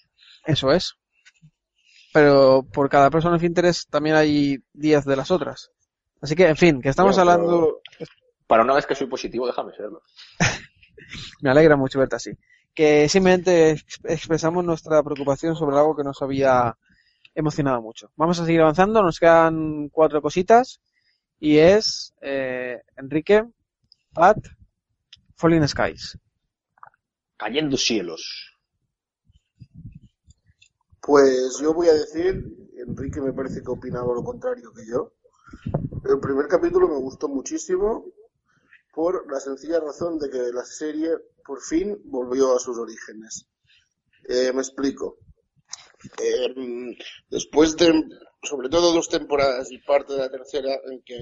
Eso es. Pero por cada Person of Interest también hay diez de las otras. Así que, en fin, que estamos bueno, hablando... Para una vez que soy positivo, déjame serlo. Me alegra mucho verte así. Que simplemente expresamos nuestra preocupación sobre algo que nos había emocionado mucho. Vamos a seguir avanzando, nos quedan cuatro cositas y es eh, Enrique, Pat, Falling Skies. Cayendo cielos. Pues yo voy a decir, Enrique me parece que opinaba lo contrario que yo. El primer capítulo me gustó muchísimo por la sencilla razón de que la serie por fin volvió a sus orígenes. Eh, me explico. Eh, después de, sobre todo, dos temporadas y parte de la tercera en que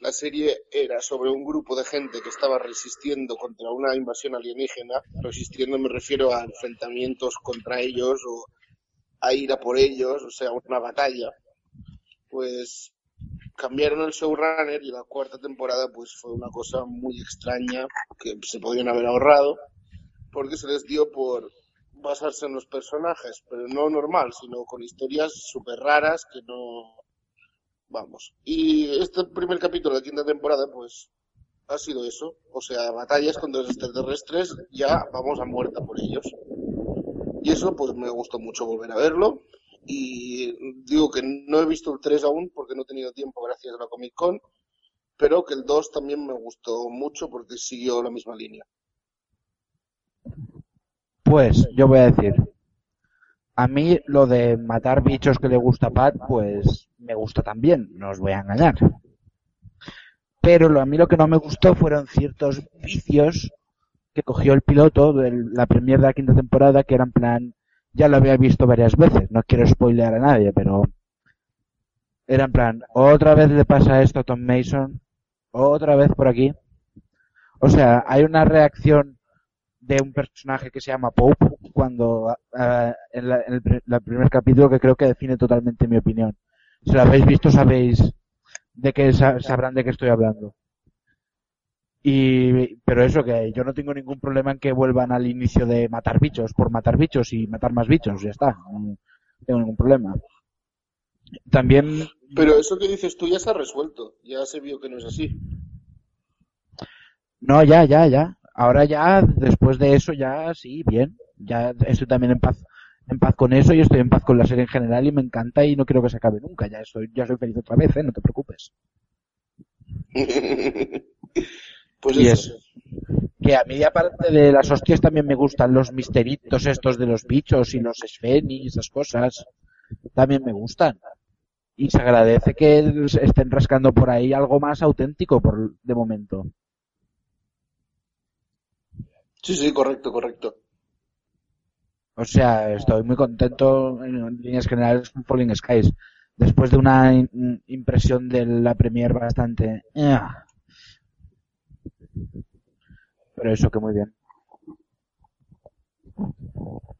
la serie era sobre un grupo de gente que estaba resistiendo contra una invasión alienígena, resistiendo me refiero a enfrentamientos contra ellos o a ir a por ellos, o sea, una batalla, pues cambiaron el showrunner y la cuarta temporada pues fue una cosa muy extraña que se podían haber ahorrado porque se les dio por basarse en los personajes, pero no normal, sino con historias súper raras que no... Vamos, y este primer capítulo de la quinta temporada, pues, ha sido eso. O sea, batallas contra los extraterrestres, ya vamos a muerta por ellos. Y eso, pues, me gustó mucho volver a verlo. Y digo que no he visto el tres aún, porque no he tenido tiempo gracias a la Comic Con. Pero que el dos también me gustó mucho, porque siguió la misma línea. Pues, yo voy a decir... A mí lo de matar bichos que le gusta a Pat, pues me gusta también, no os voy a engañar. Pero lo, a mí lo que no me gustó fueron ciertos vicios que cogió el piloto de la premier de la quinta temporada, que eran plan, ya lo había visto varias veces, no quiero spoilear a nadie, pero eran plan, otra vez le pasa esto a Tom Mason, otra vez por aquí. O sea, hay una reacción de un personaje que se llama Pope cuando uh, en, la, en el, el primer capítulo que creo que define totalmente mi opinión. Si lo habéis visto sabéis de qué sabrán de qué estoy hablando. Y pero eso que yo no tengo ningún problema en que vuelvan al inicio de matar bichos por matar bichos y matar más bichos, ya está. No tengo ningún problema. También pero eso que dices tú ya se ha resuelto, ya se vio que no es así. No, ya, ya, ya. Ahora ya, después de eso, ya sí, bien. Ya estoy también en paz en paz con eso y estoy en paz con la serie en general y me encanta y no quiero que se acabe nunca. Ya estoy, ya soy feliz otra vez, ¿eh? No te preocupes. Pues y eso. Es, que a mí, aparte de las hostias, también me gustan los misteritos estos de los bichos y los esfeni y esas cosas. También me gustan. Y se agradece que estén rascando por ahí algo más auténtico por de momento. Sí, sí, correcto, correcto. O sea, estoy muy contento en líneas generales con Falling Skies. Después de una in- impresión de la premier bastante... Pero eso que muy bien.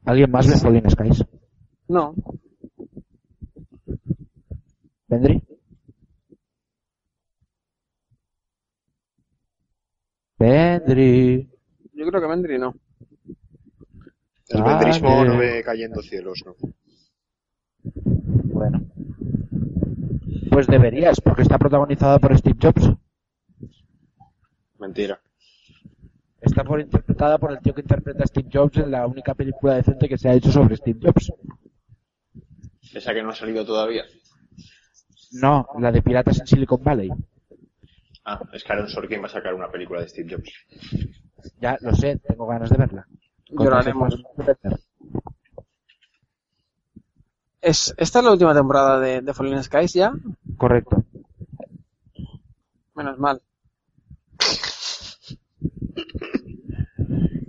¿Alguien más de Falling Skies? No. ¿Vendrí? Vendrí... Yo creo que Vendry no. El ah, vendrismo no ve cayendo cielos, ¿no? Bueno. Pues deberías, porque está protagonizada por Steve Jobs. Mentira. Está por interpretada por el tío que interpreta a Steve Jobs en la única película decente que se ha hecho sobre Steve Jobs. ¿Esa que no ha salido todavía? No, la de Piratas en Silicon Valley. Ah, es que Aaron Sorkin va a sacar una película de Steve Jobs. Ya, lo sé, tengo ganas de verla. Lloraremos. ¿Es, ¿Esta es la última temporada de, de Falling Skies ya? Correcto. Menos mal.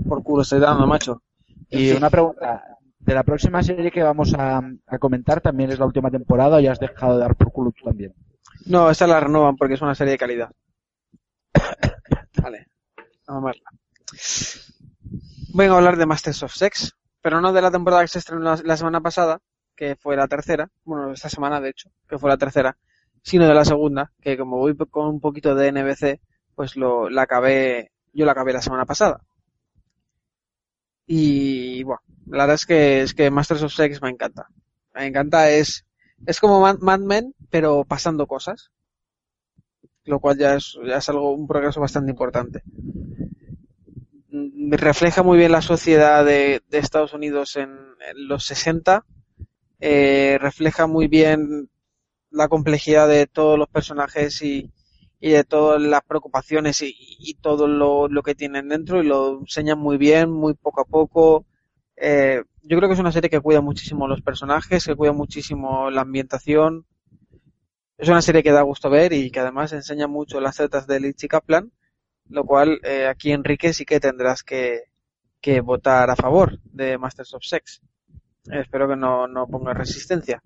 Por culo estoy dando, macho. Y una pregunta. ¿De la próxima serie que vamos a, a comentar también es la última temporada o ya has dejado de dar por culo tú también? No, esta la renovan porque es una serie de calidad. Vale, vamos a verla. Vengo a hablar de Masters of Sex, pero no de la temporada que se estrenó la semana pasada, que fue la tercera, bueno, esta semana de hecho, que fue la tercera, sino de la segunda, que como voy con un poquito de N B C, pues lo la acabé, yo la acabé la semana pasada. Y bueno, la verdad es que es que Masters of Sex me encanta. Me encanta, es es como Mad Men, pero pasando cosas, lo cual ya es ya es algo un progreso bastante importante. Refleja muy bien la sociedad de, de Estados Unidos en, en los sesenta, eh, refleja muy bien la complejidad de todos los personajes y, y de todas las preocupaciones y, y todo lo, lo que tienen dentro y lo enseñan muy bien, muy poco a poco, eh, yo creo que es una serie que cuida muchísimo los personajes, que cuida muchísimo la ambientación. Es una serie que da gusto ver y que además enseña mucho las tetas de Lichi Kaplan, lo cual eh, aquí, Enrique, sí que tendrás que, que votar a favor de Masters of Sex. Eh, espero que no, no ponga resistencia.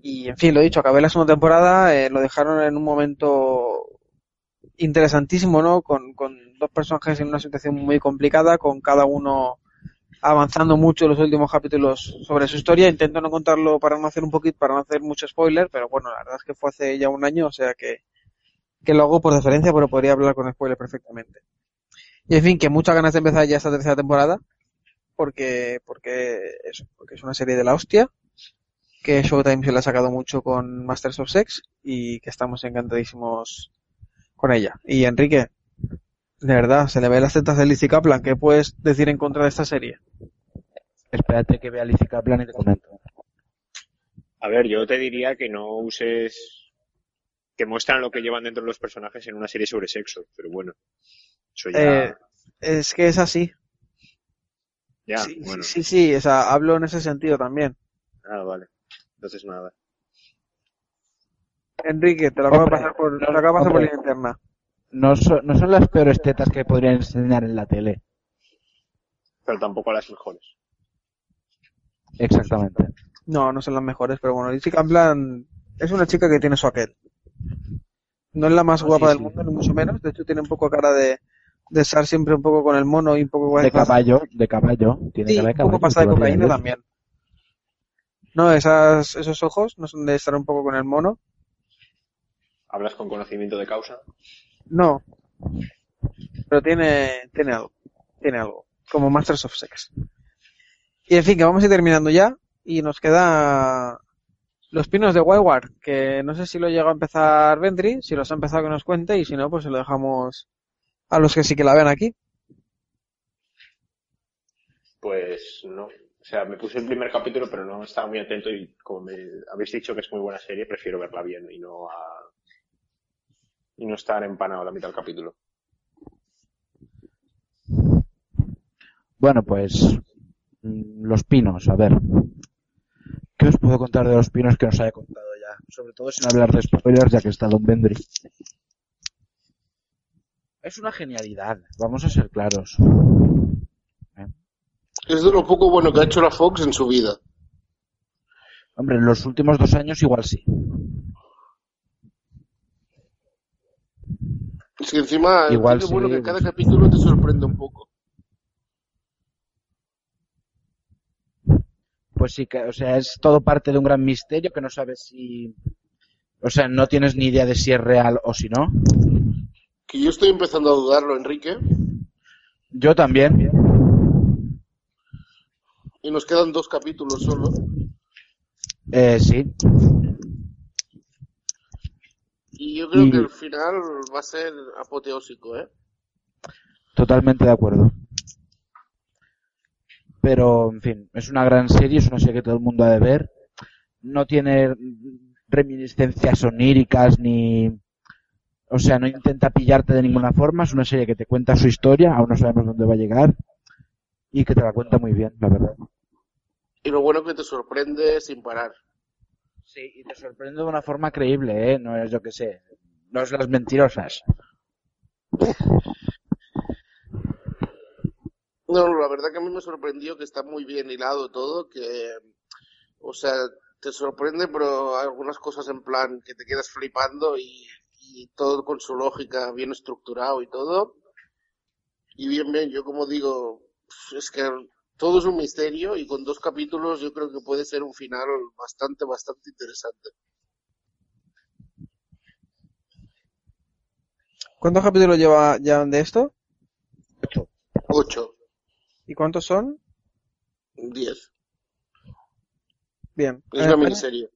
Y, en fin, lo dicho, acabé la segunda temporada, eh, lo dejaron en un momento interesantísimo, ¿no? Con, con dos personajes en una situación muy complicada, con cada uno avanzando mucho en los últimos capítulos sobre su historia. Intento no contarlo para no hacer un poquito, para no hacer mucho spoiler, pero bueno, la verdad es que fue hace ya un año, o sea que, que lo hago por deferencia, pero podría hablar con spoiler perfectamente. Y en fin, que muchas ganas de empezar ya esta tercera temporada, porque, porque eso, porque es una serie de la hostia, que Showtime se la ha sacado mucho con Masters of Sex y que estamos encantadísimos con ella. Y Enrique, de verdad, se le ve las tetas de Lizzy Kaplan. ¿Qué puedes decir en contra de esta serie? Espérate que vea Lizzy Kaplan y te comento. A ver, yo te diría que no uses... que muestran lo que llevan dentro los personajes en una serie sobre sexo. Pero bueno, eso ya... Eh, es que es así. Ya, sí, bueno. Sí, sí, sí, o sea, hablo en ese sentido también. Ah, vale. Entonces nada. Enrique, te lo acabo de pasar por, te lo acabo de pasar por la interna. No son, no son las peores tetas que podrían enseñar en la tele. Pero tampoco las mejores. Exactamente. No, no son las mejores, pero bueno, Lizzy Kaplan es una chica que tiene su aquel. No es la más guapa sí, sí. del mundo, ni mucho menos. De hecho, tiene un poco cara de, de estar siempre un poco con el mono y un poco... De caballo, de caballo. Tiene sí, cara de caballo. Un poco pasa de cocaína también. No, esas, esos ojos no son de estar un poco con el mono. ¿Hablas con conocimiento de causa? No, pero tiene tiene algo, tiene algo, como Masters of Sex. Y en fin, que vamos a ir terminando ya, y nos queda Los Pinos de Wayward, que no sé si lo llega a empezar Vendry, si los ha empezado que nos cuente, y si no, pues se lo dejamos a los que sí que la vean aquí. Pues no, o sea, me puse el primer capítulo, pero no estaba muy atento, y como me habéis dicho que es muy buena serie, prefiero verla bien y no a... y no estar empanado a la mitad del capítulo. Bueno, pues Los Pinos, a ver, ¿qué os puedo contar de Los Pinos que os haya contado ya? Sobre todo sin hablar de spoilers, ya que está Don Vendry. Es una genialidad, vamos a ser claros. ¿Eh? Es de lo poco bueno que ha hecho la Fox en su vida. Hombre, en los últimos dos años igual sí. Es que encima igual es sí, bueno que cada capítulo te sorprende un poco. Pues sí, que, o sea, es todo parte de un gran misterio que no sabes si... O sea, no tienes ni idea de si es real o si no. Que yo estoy empezando a dudarlo, Enrique. Yo también. Y nos quedan dos capítulos solo. Eh, sí. Y yo creo que el final va a ser apoteósico, ¿eh? Totalmente de acuerdo. Pero, en fin, es una gran serie, es una serie que todo el mundo ha de ver. No tiene reminiscencias oníricas ni... O sea, no intenta pillarte de ninguna forma. Es una serie que te cuenta su historia, aún no sabemos dónde va a llegar. Y que te la cuenta muy bien, la verdad. Y lo bueno es que te sorprende sin parar. Sí, y te sorprende de una forma creíble, ¿eh? No es, yo que sé, no es las mentirosas. No, la verdad que a mí me sorprendió que está muy bien hilado todo, que, o sea, te sorprende, pero hay algunas cosas en plan que te quedas flipando y, y todo con su lógica, bien estructurado y todo. Y bien, bien, yo como digo, es que... todo es un misterio y con dos capítulos yo creo que puede ser un final bastante, bastante interesante. ¿Cuántos capítulos lleva ya de esto? Ocho. Ocho. ¿Y cuántos son? Diez. Bien. Es una miniserie.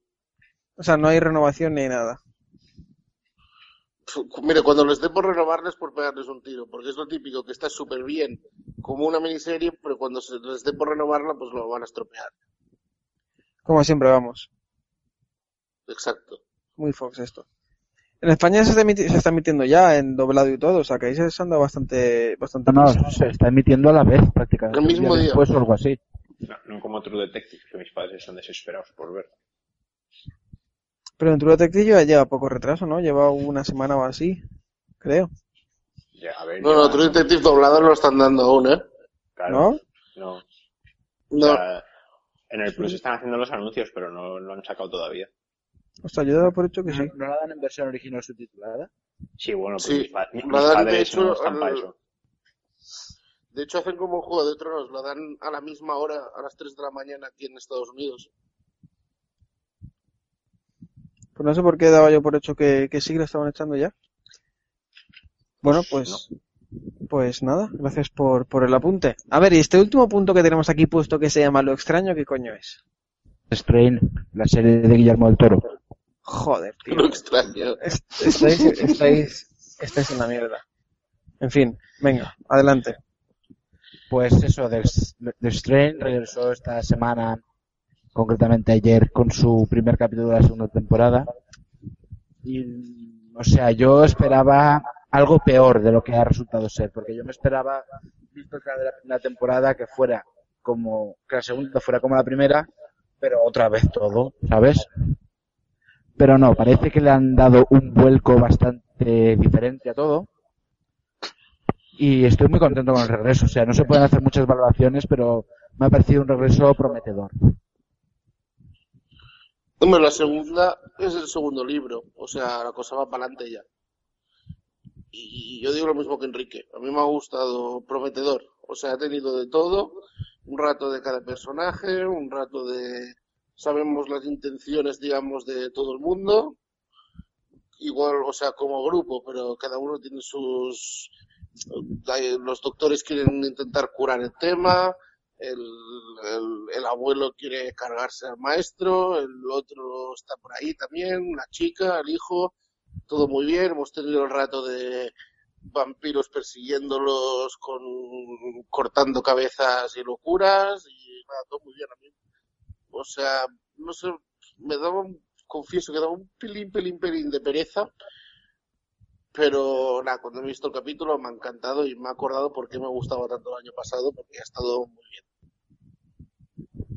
O sea, no hay renovación ni nada. Mire, cuando les dé por renovarles, por pegarles un tiro, porque es lo típico, que está súper bien como una miniserie, pero cuando se les dé por renovarla, pues lo van a estropear. Como siempre, vamos. Exacto. Muy Fox esto. En España se está, emiti- se está emitiendo ya en doblado y todo, o sea que ahí se anda bastante... bastante no, no, se está emitiendo a la vez prácticamente. El mismo día. Después o algo así. No, no como True Detective, que mis padres están desesperados por ver. Pero en True Detective ya lleva poco retraso, ¿no? Lleva una semana o así, creo. Ya, a ver, bueno, ya... True Detective doblado no lo están dando aún, ¿eh? Claro, no. No. No. O sea, en el Plus están haciendo los anuncios, pero no lo han sacado todavía. O sea, yo he dado por hecho que sí. ¿No la dan en versión original subtitulada? Sí, bueno, pues sí. Mis, pa- mis padres de hecho, no están para eso. De hecho, hacen como Juego de Tronos, la dan a la misma hora, a las tres de la mañana aquí en Estados Unidos. Pues no sé por qué daba yo por hecho que, que sí que la estaban echando ya. Bueno, pues... No. Pues nada, gracias por, por el apunte. A ver, y este último punto que tenemos aquí puesto que se llama Lo Extraño, ¿qué coño es? Scream, la serie de Guillermo del Toro. Joder, tío. Lo Extraño. Estáis, estáis, estáis en la mierda. En fin, venga, adelante. Pues eso, The, The Strain regresó esta semana, concretamente ayer, con su primer capítulo de la segunda temporada. Y, o sea, yo esperaba algo peor de lo que ha resultado ser, porque yo me esperaba, visto que la de la primera temporada, que fuera como, que la segunda fuera como la primera, pero otra vez todo, ¿sabes? Pero no, parece que le han dado un vuelco bastante diferente a todo. Y estoy muy contento con el regreso. O sea, no se pueden hacer muchas valoraciones, pero me ha parecido un regreso prometedor. Hombre, la segunda es el segundo libro. O sea, la cosa va para adelante ya. Y yo digo lo mismo que Enrique. A mí me ha gustado prometedor. O sea, ha tenido de todo. Un rato de cada personaje, un rato de... Sabemos las intenciones, digamos, de todo el mundo. Igual, o sea, como grupo, pero cada uno tiene sus... Los doctores quieren intentar curar el tema, el, el, el abuelo quiere cargarse al maestro, el otro está por ahí también, la chica, el hijo, todo muy bien. Hemos tenido el rato de vampiros persiguiéndolos, con cortando cabezas y locuras, y nada, todo muy bien a mí. O sea, no sé, me daba, un, confieso que daba un pelín, pelín, pelín de pereza. Pero nada, cuando he visto el capítulo me ha encantado y me ha acordado por qué me gustaba tanto el año pasado, porque ha estado muy bien.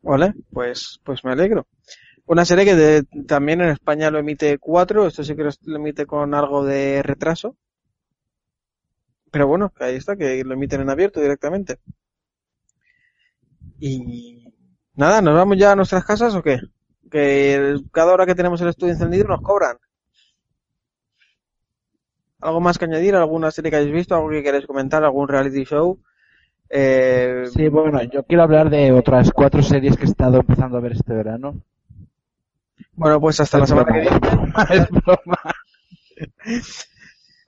Vale, pues pues me alegro. Una serie que de, también en España lo emite cuatro, esto sí que lo emite con algo de retraso. Pero bueno, ahí está, que lo emiten en abierto directamente. Y nada, ¿nos vamos ya a nuestras casas o qué? Que cada hora que tenemos el estudio encendido nos cobran. ¿Algo más que añadir? ¿Alguna serie que hayáis visto? ¿Algo que queráis comentar? ¿Algún reality show? Eh... Sí, bueno, yo quiero hablar de otras cuatro series que he estado empezando a ver este verano. Bueno, pues hasta es la broma. Semana que viene. Es broma.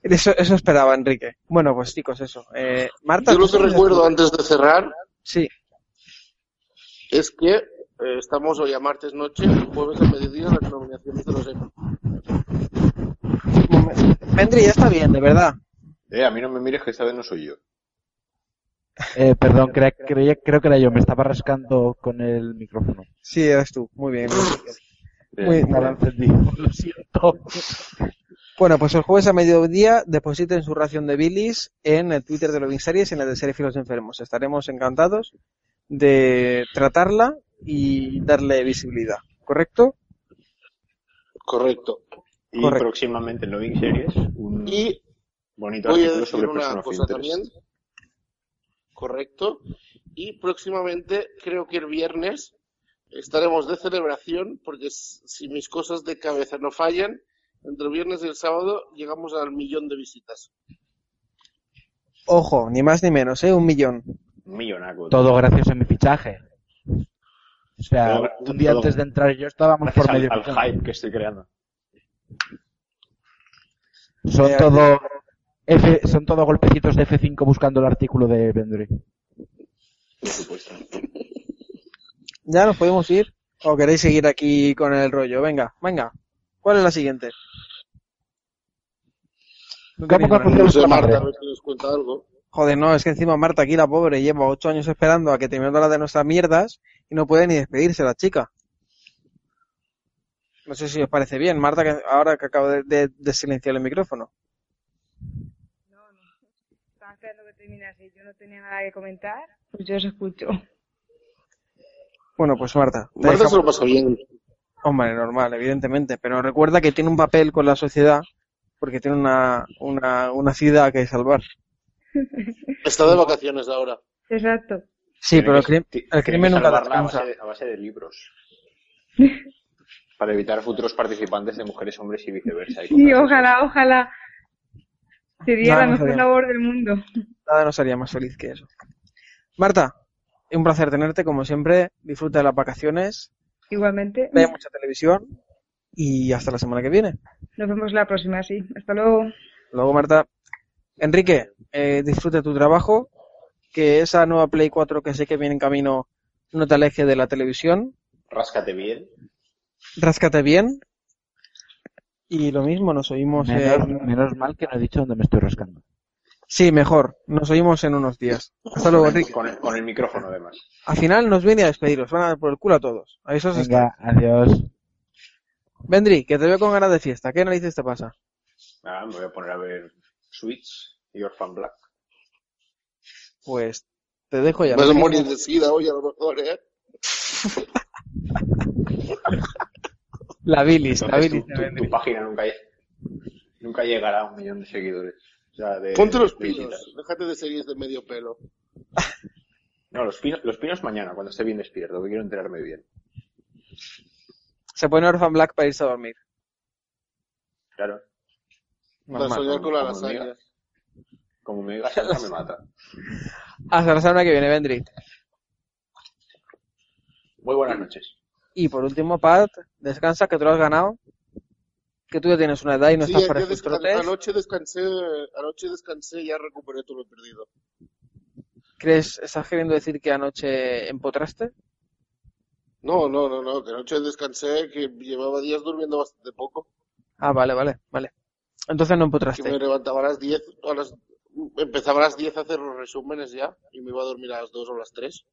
Eso, eso esperaba, Enrique. Bueno, pues chicos, eso. Eh, Marta, yo lo que recuerdo antes de cerrar... Sí. Es que eh, estamos hoy a martes noche, y jueves a mediodía, las nominaciones de los Emmy. Vendri, ya está bien, de verdad. Eh, a mí no me mires, que esta vez no soy yo. Eh, perdón, cre- cre- creo que era yo, me estaba rascando con el micrófono. Sí, eras tú, muy bien. Muy mal encendido, lo siento. Bueno, pues el jueves a mediodía depositen su ración de bilis en el Twitter de Loving Series y en el de Seriéfilos Enfermos. Estaremos encantados de tratarla y darle visibilidad, ¿correcto? Correcto. Y correcto. Próximamente en Loving Series un y bonito artículo sobre una cosa también. Correcto. Y próximamente, creo que el viernes, estaremos de celebración, porque si mis cosas de cabeza no fallan, entre el viernes y el sábado llegamos al millón de visitas. Ojo, ni más ni menos, ¿eh? Un millón. Un millonaco. Todo gracias a mi fichaje. O sea, todo, un día todo. Antes de entrar yo estábamos por medio al, al hype que estoy creando. Son todo F, son todo golpecitos de efe cinco buscando el artículo de Vendry. Por supuesto. ¿Ya nos podemos ir? ¿O queréis seguir aquí con el rollo? Venga, venga. ¿Cuál es la siguiente? ¿Cómo que Marta les cuenta algo? Joder, no, es que encima Marta aquí, la pobre, lleva ocho años esperando a que terminara la de nuestras mierdas y no puede ni despedirse la chica. No sé si os parece bien, Marta, que ahora que acabo de, de, de silenciar el micrófono. No, no. Estaba esperando que terminase, yo no tenía nada que comentar, pues yo os escucho. Bueno, pues Marta. Marta dejamos... se lo pasó bien. Hombre, normal, evidentemente, pero recuerda que tiene un papel con la sociedad porque tiene una, una, una ciudad que salvar. Está de vacaciones ahora. Exacto. Sí, pero el, cri el crimen nunca descansa. A base de libros. Para evitar futuros participantes de mujeres, hombres y viceversa. Y sí, ojalá, ojalá. Sería nada, la mejor no labor del mundo. Nada no sería más feliz que eso. Marta, un placer tenerte, como siempre. Disfruta de las vacaciones. Igualmente. Ve mucha televisión. Y hasta la semana que viene. Nos vemos la próxima, sí. Hasta luego. Luego, Marta. Enrique, eh, disfruta tu trabajo. Que esa nueva Play cuatro que sé que viene en camino no te aleje de la televisión. Ráscate bien. Ráscate bien. Y lo mismo, nos oímos... Menos, en... menos mal que no he dicho dónde me estoy rascando. Sí, mejor. Nos oímos en unos días. Hasta luego, Enrique. Con el, con el micrófono, además. Al final nos viene a despediros. Van a dar por el culo a todos. Avisos. Venga, hasta... adiós. Vendri, que te veo con ganas de fiesta. ¿Qué narices te pasa? Nada, me voy a poner a ver Switch y Orphan Black. Pues te dejo ya. Vas a morir de sida hoy a lo mejor, ¿eh? La bilis, entonces, la bilis. Tu, tu, tu página nunca, nunca llegará a un millón de seguidores. O sea, de, ponte los pinos, visitas. Déjate de series de medio pelo. No, los pinos, los pinos mañana, cuando esté bien despierto, que quiero enterarme bien. Se pone Orphan Black para irse a dormir. Claro. Para soñar con las lasañas. Como me digas, salsa me mata. Hasta la semana que viene, Vendri. Muy buenas noches. Y por último, Pat, descansa, que tú lo has ganado. Que tú ya tienes una edad y no sí, estás para estos trotes. Anoche descansé, anoche descansé y ya recuperé todo lo perdido. ¿Crees, estás queriendo decir que anoche empotraste? No, no, no, no, que anoche descansé, que llevaba días durmiendo bastante poco. Ah, vale, vale, vale. Entonces no empotraste. Que me levantaba a las diez, a las... empezaba a las diez a hacer los resúmenes ya y me iba a dormir a las dos o las tres.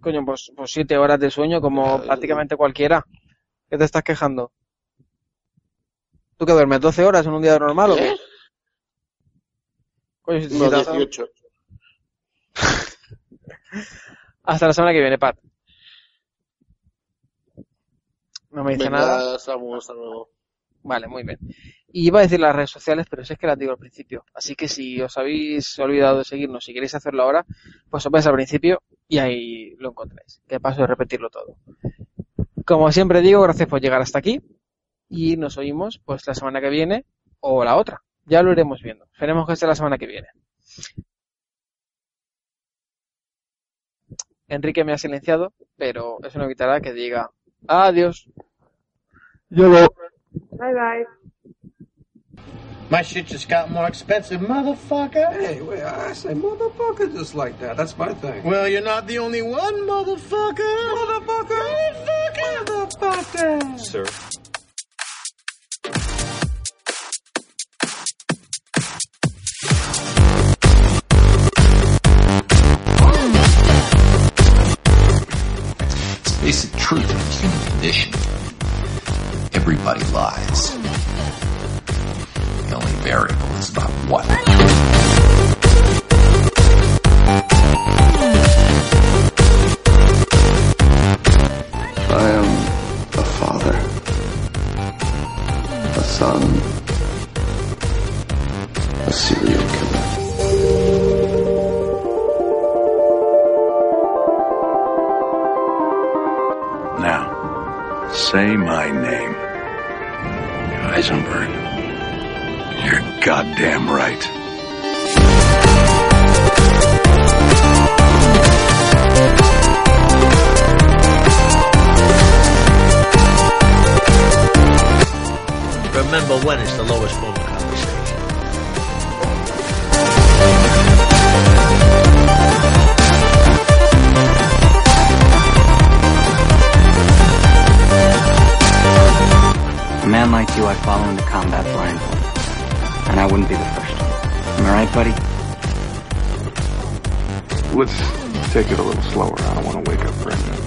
Coño, pues, pues siete horas de sueño como uh, prácticamente cualquiera. ¿Qué te estás quejando? ¿Tú que duermes doce horas en un día normal, ¿eh? O qué? Coño, si no, dieciocho. Hasta la semana que viene, Pat. No me dice Venga, nada. Samu, hasta luego. Vale, muy bien. Y iba a decir las redes sociales, pero si es que las digo al principio. Así que si os habéis olvidado de seguirnos, si queréis hacerlo ahora, pues os vais al principio y ahí lo encontráis. Que paso de repetirlo todo. Como siempre digo, gracias por llegar hasta aquí. Y nos oímos pues la semana que viene o la otra. Ya lo iremos viendo. Esperemos que sea la semana que viene. Enrique me ha silenciado, pero eso no evitará que diga adiós. Yo lo... Bye bye. My shit just got more expensive, motherfucker. Hey, wait, I say motherfucker just like that. That's my thing. Well, you're not the only one, motherfucker. Motherfucker. Motherfucker. Motherfucker. Sir. Face the truth of human condition. Everybody lies. The only variable is about what. I am a father, a son, a serial killer. Now, say my name. Eisenberg. You're goddamn right. Remember when it's the lowest moment of conversation. A man like you, I follow into combat blindfold, and I wouldn't be the first. Am I right, buddy? Let's take it a little slower. I don't want to wake up Brendan.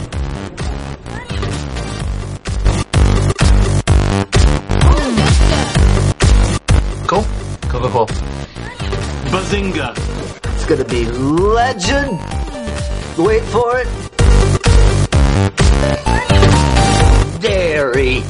Cool. Cover four. Bazinga. It's gonna be legend. Wait for it. Dairy.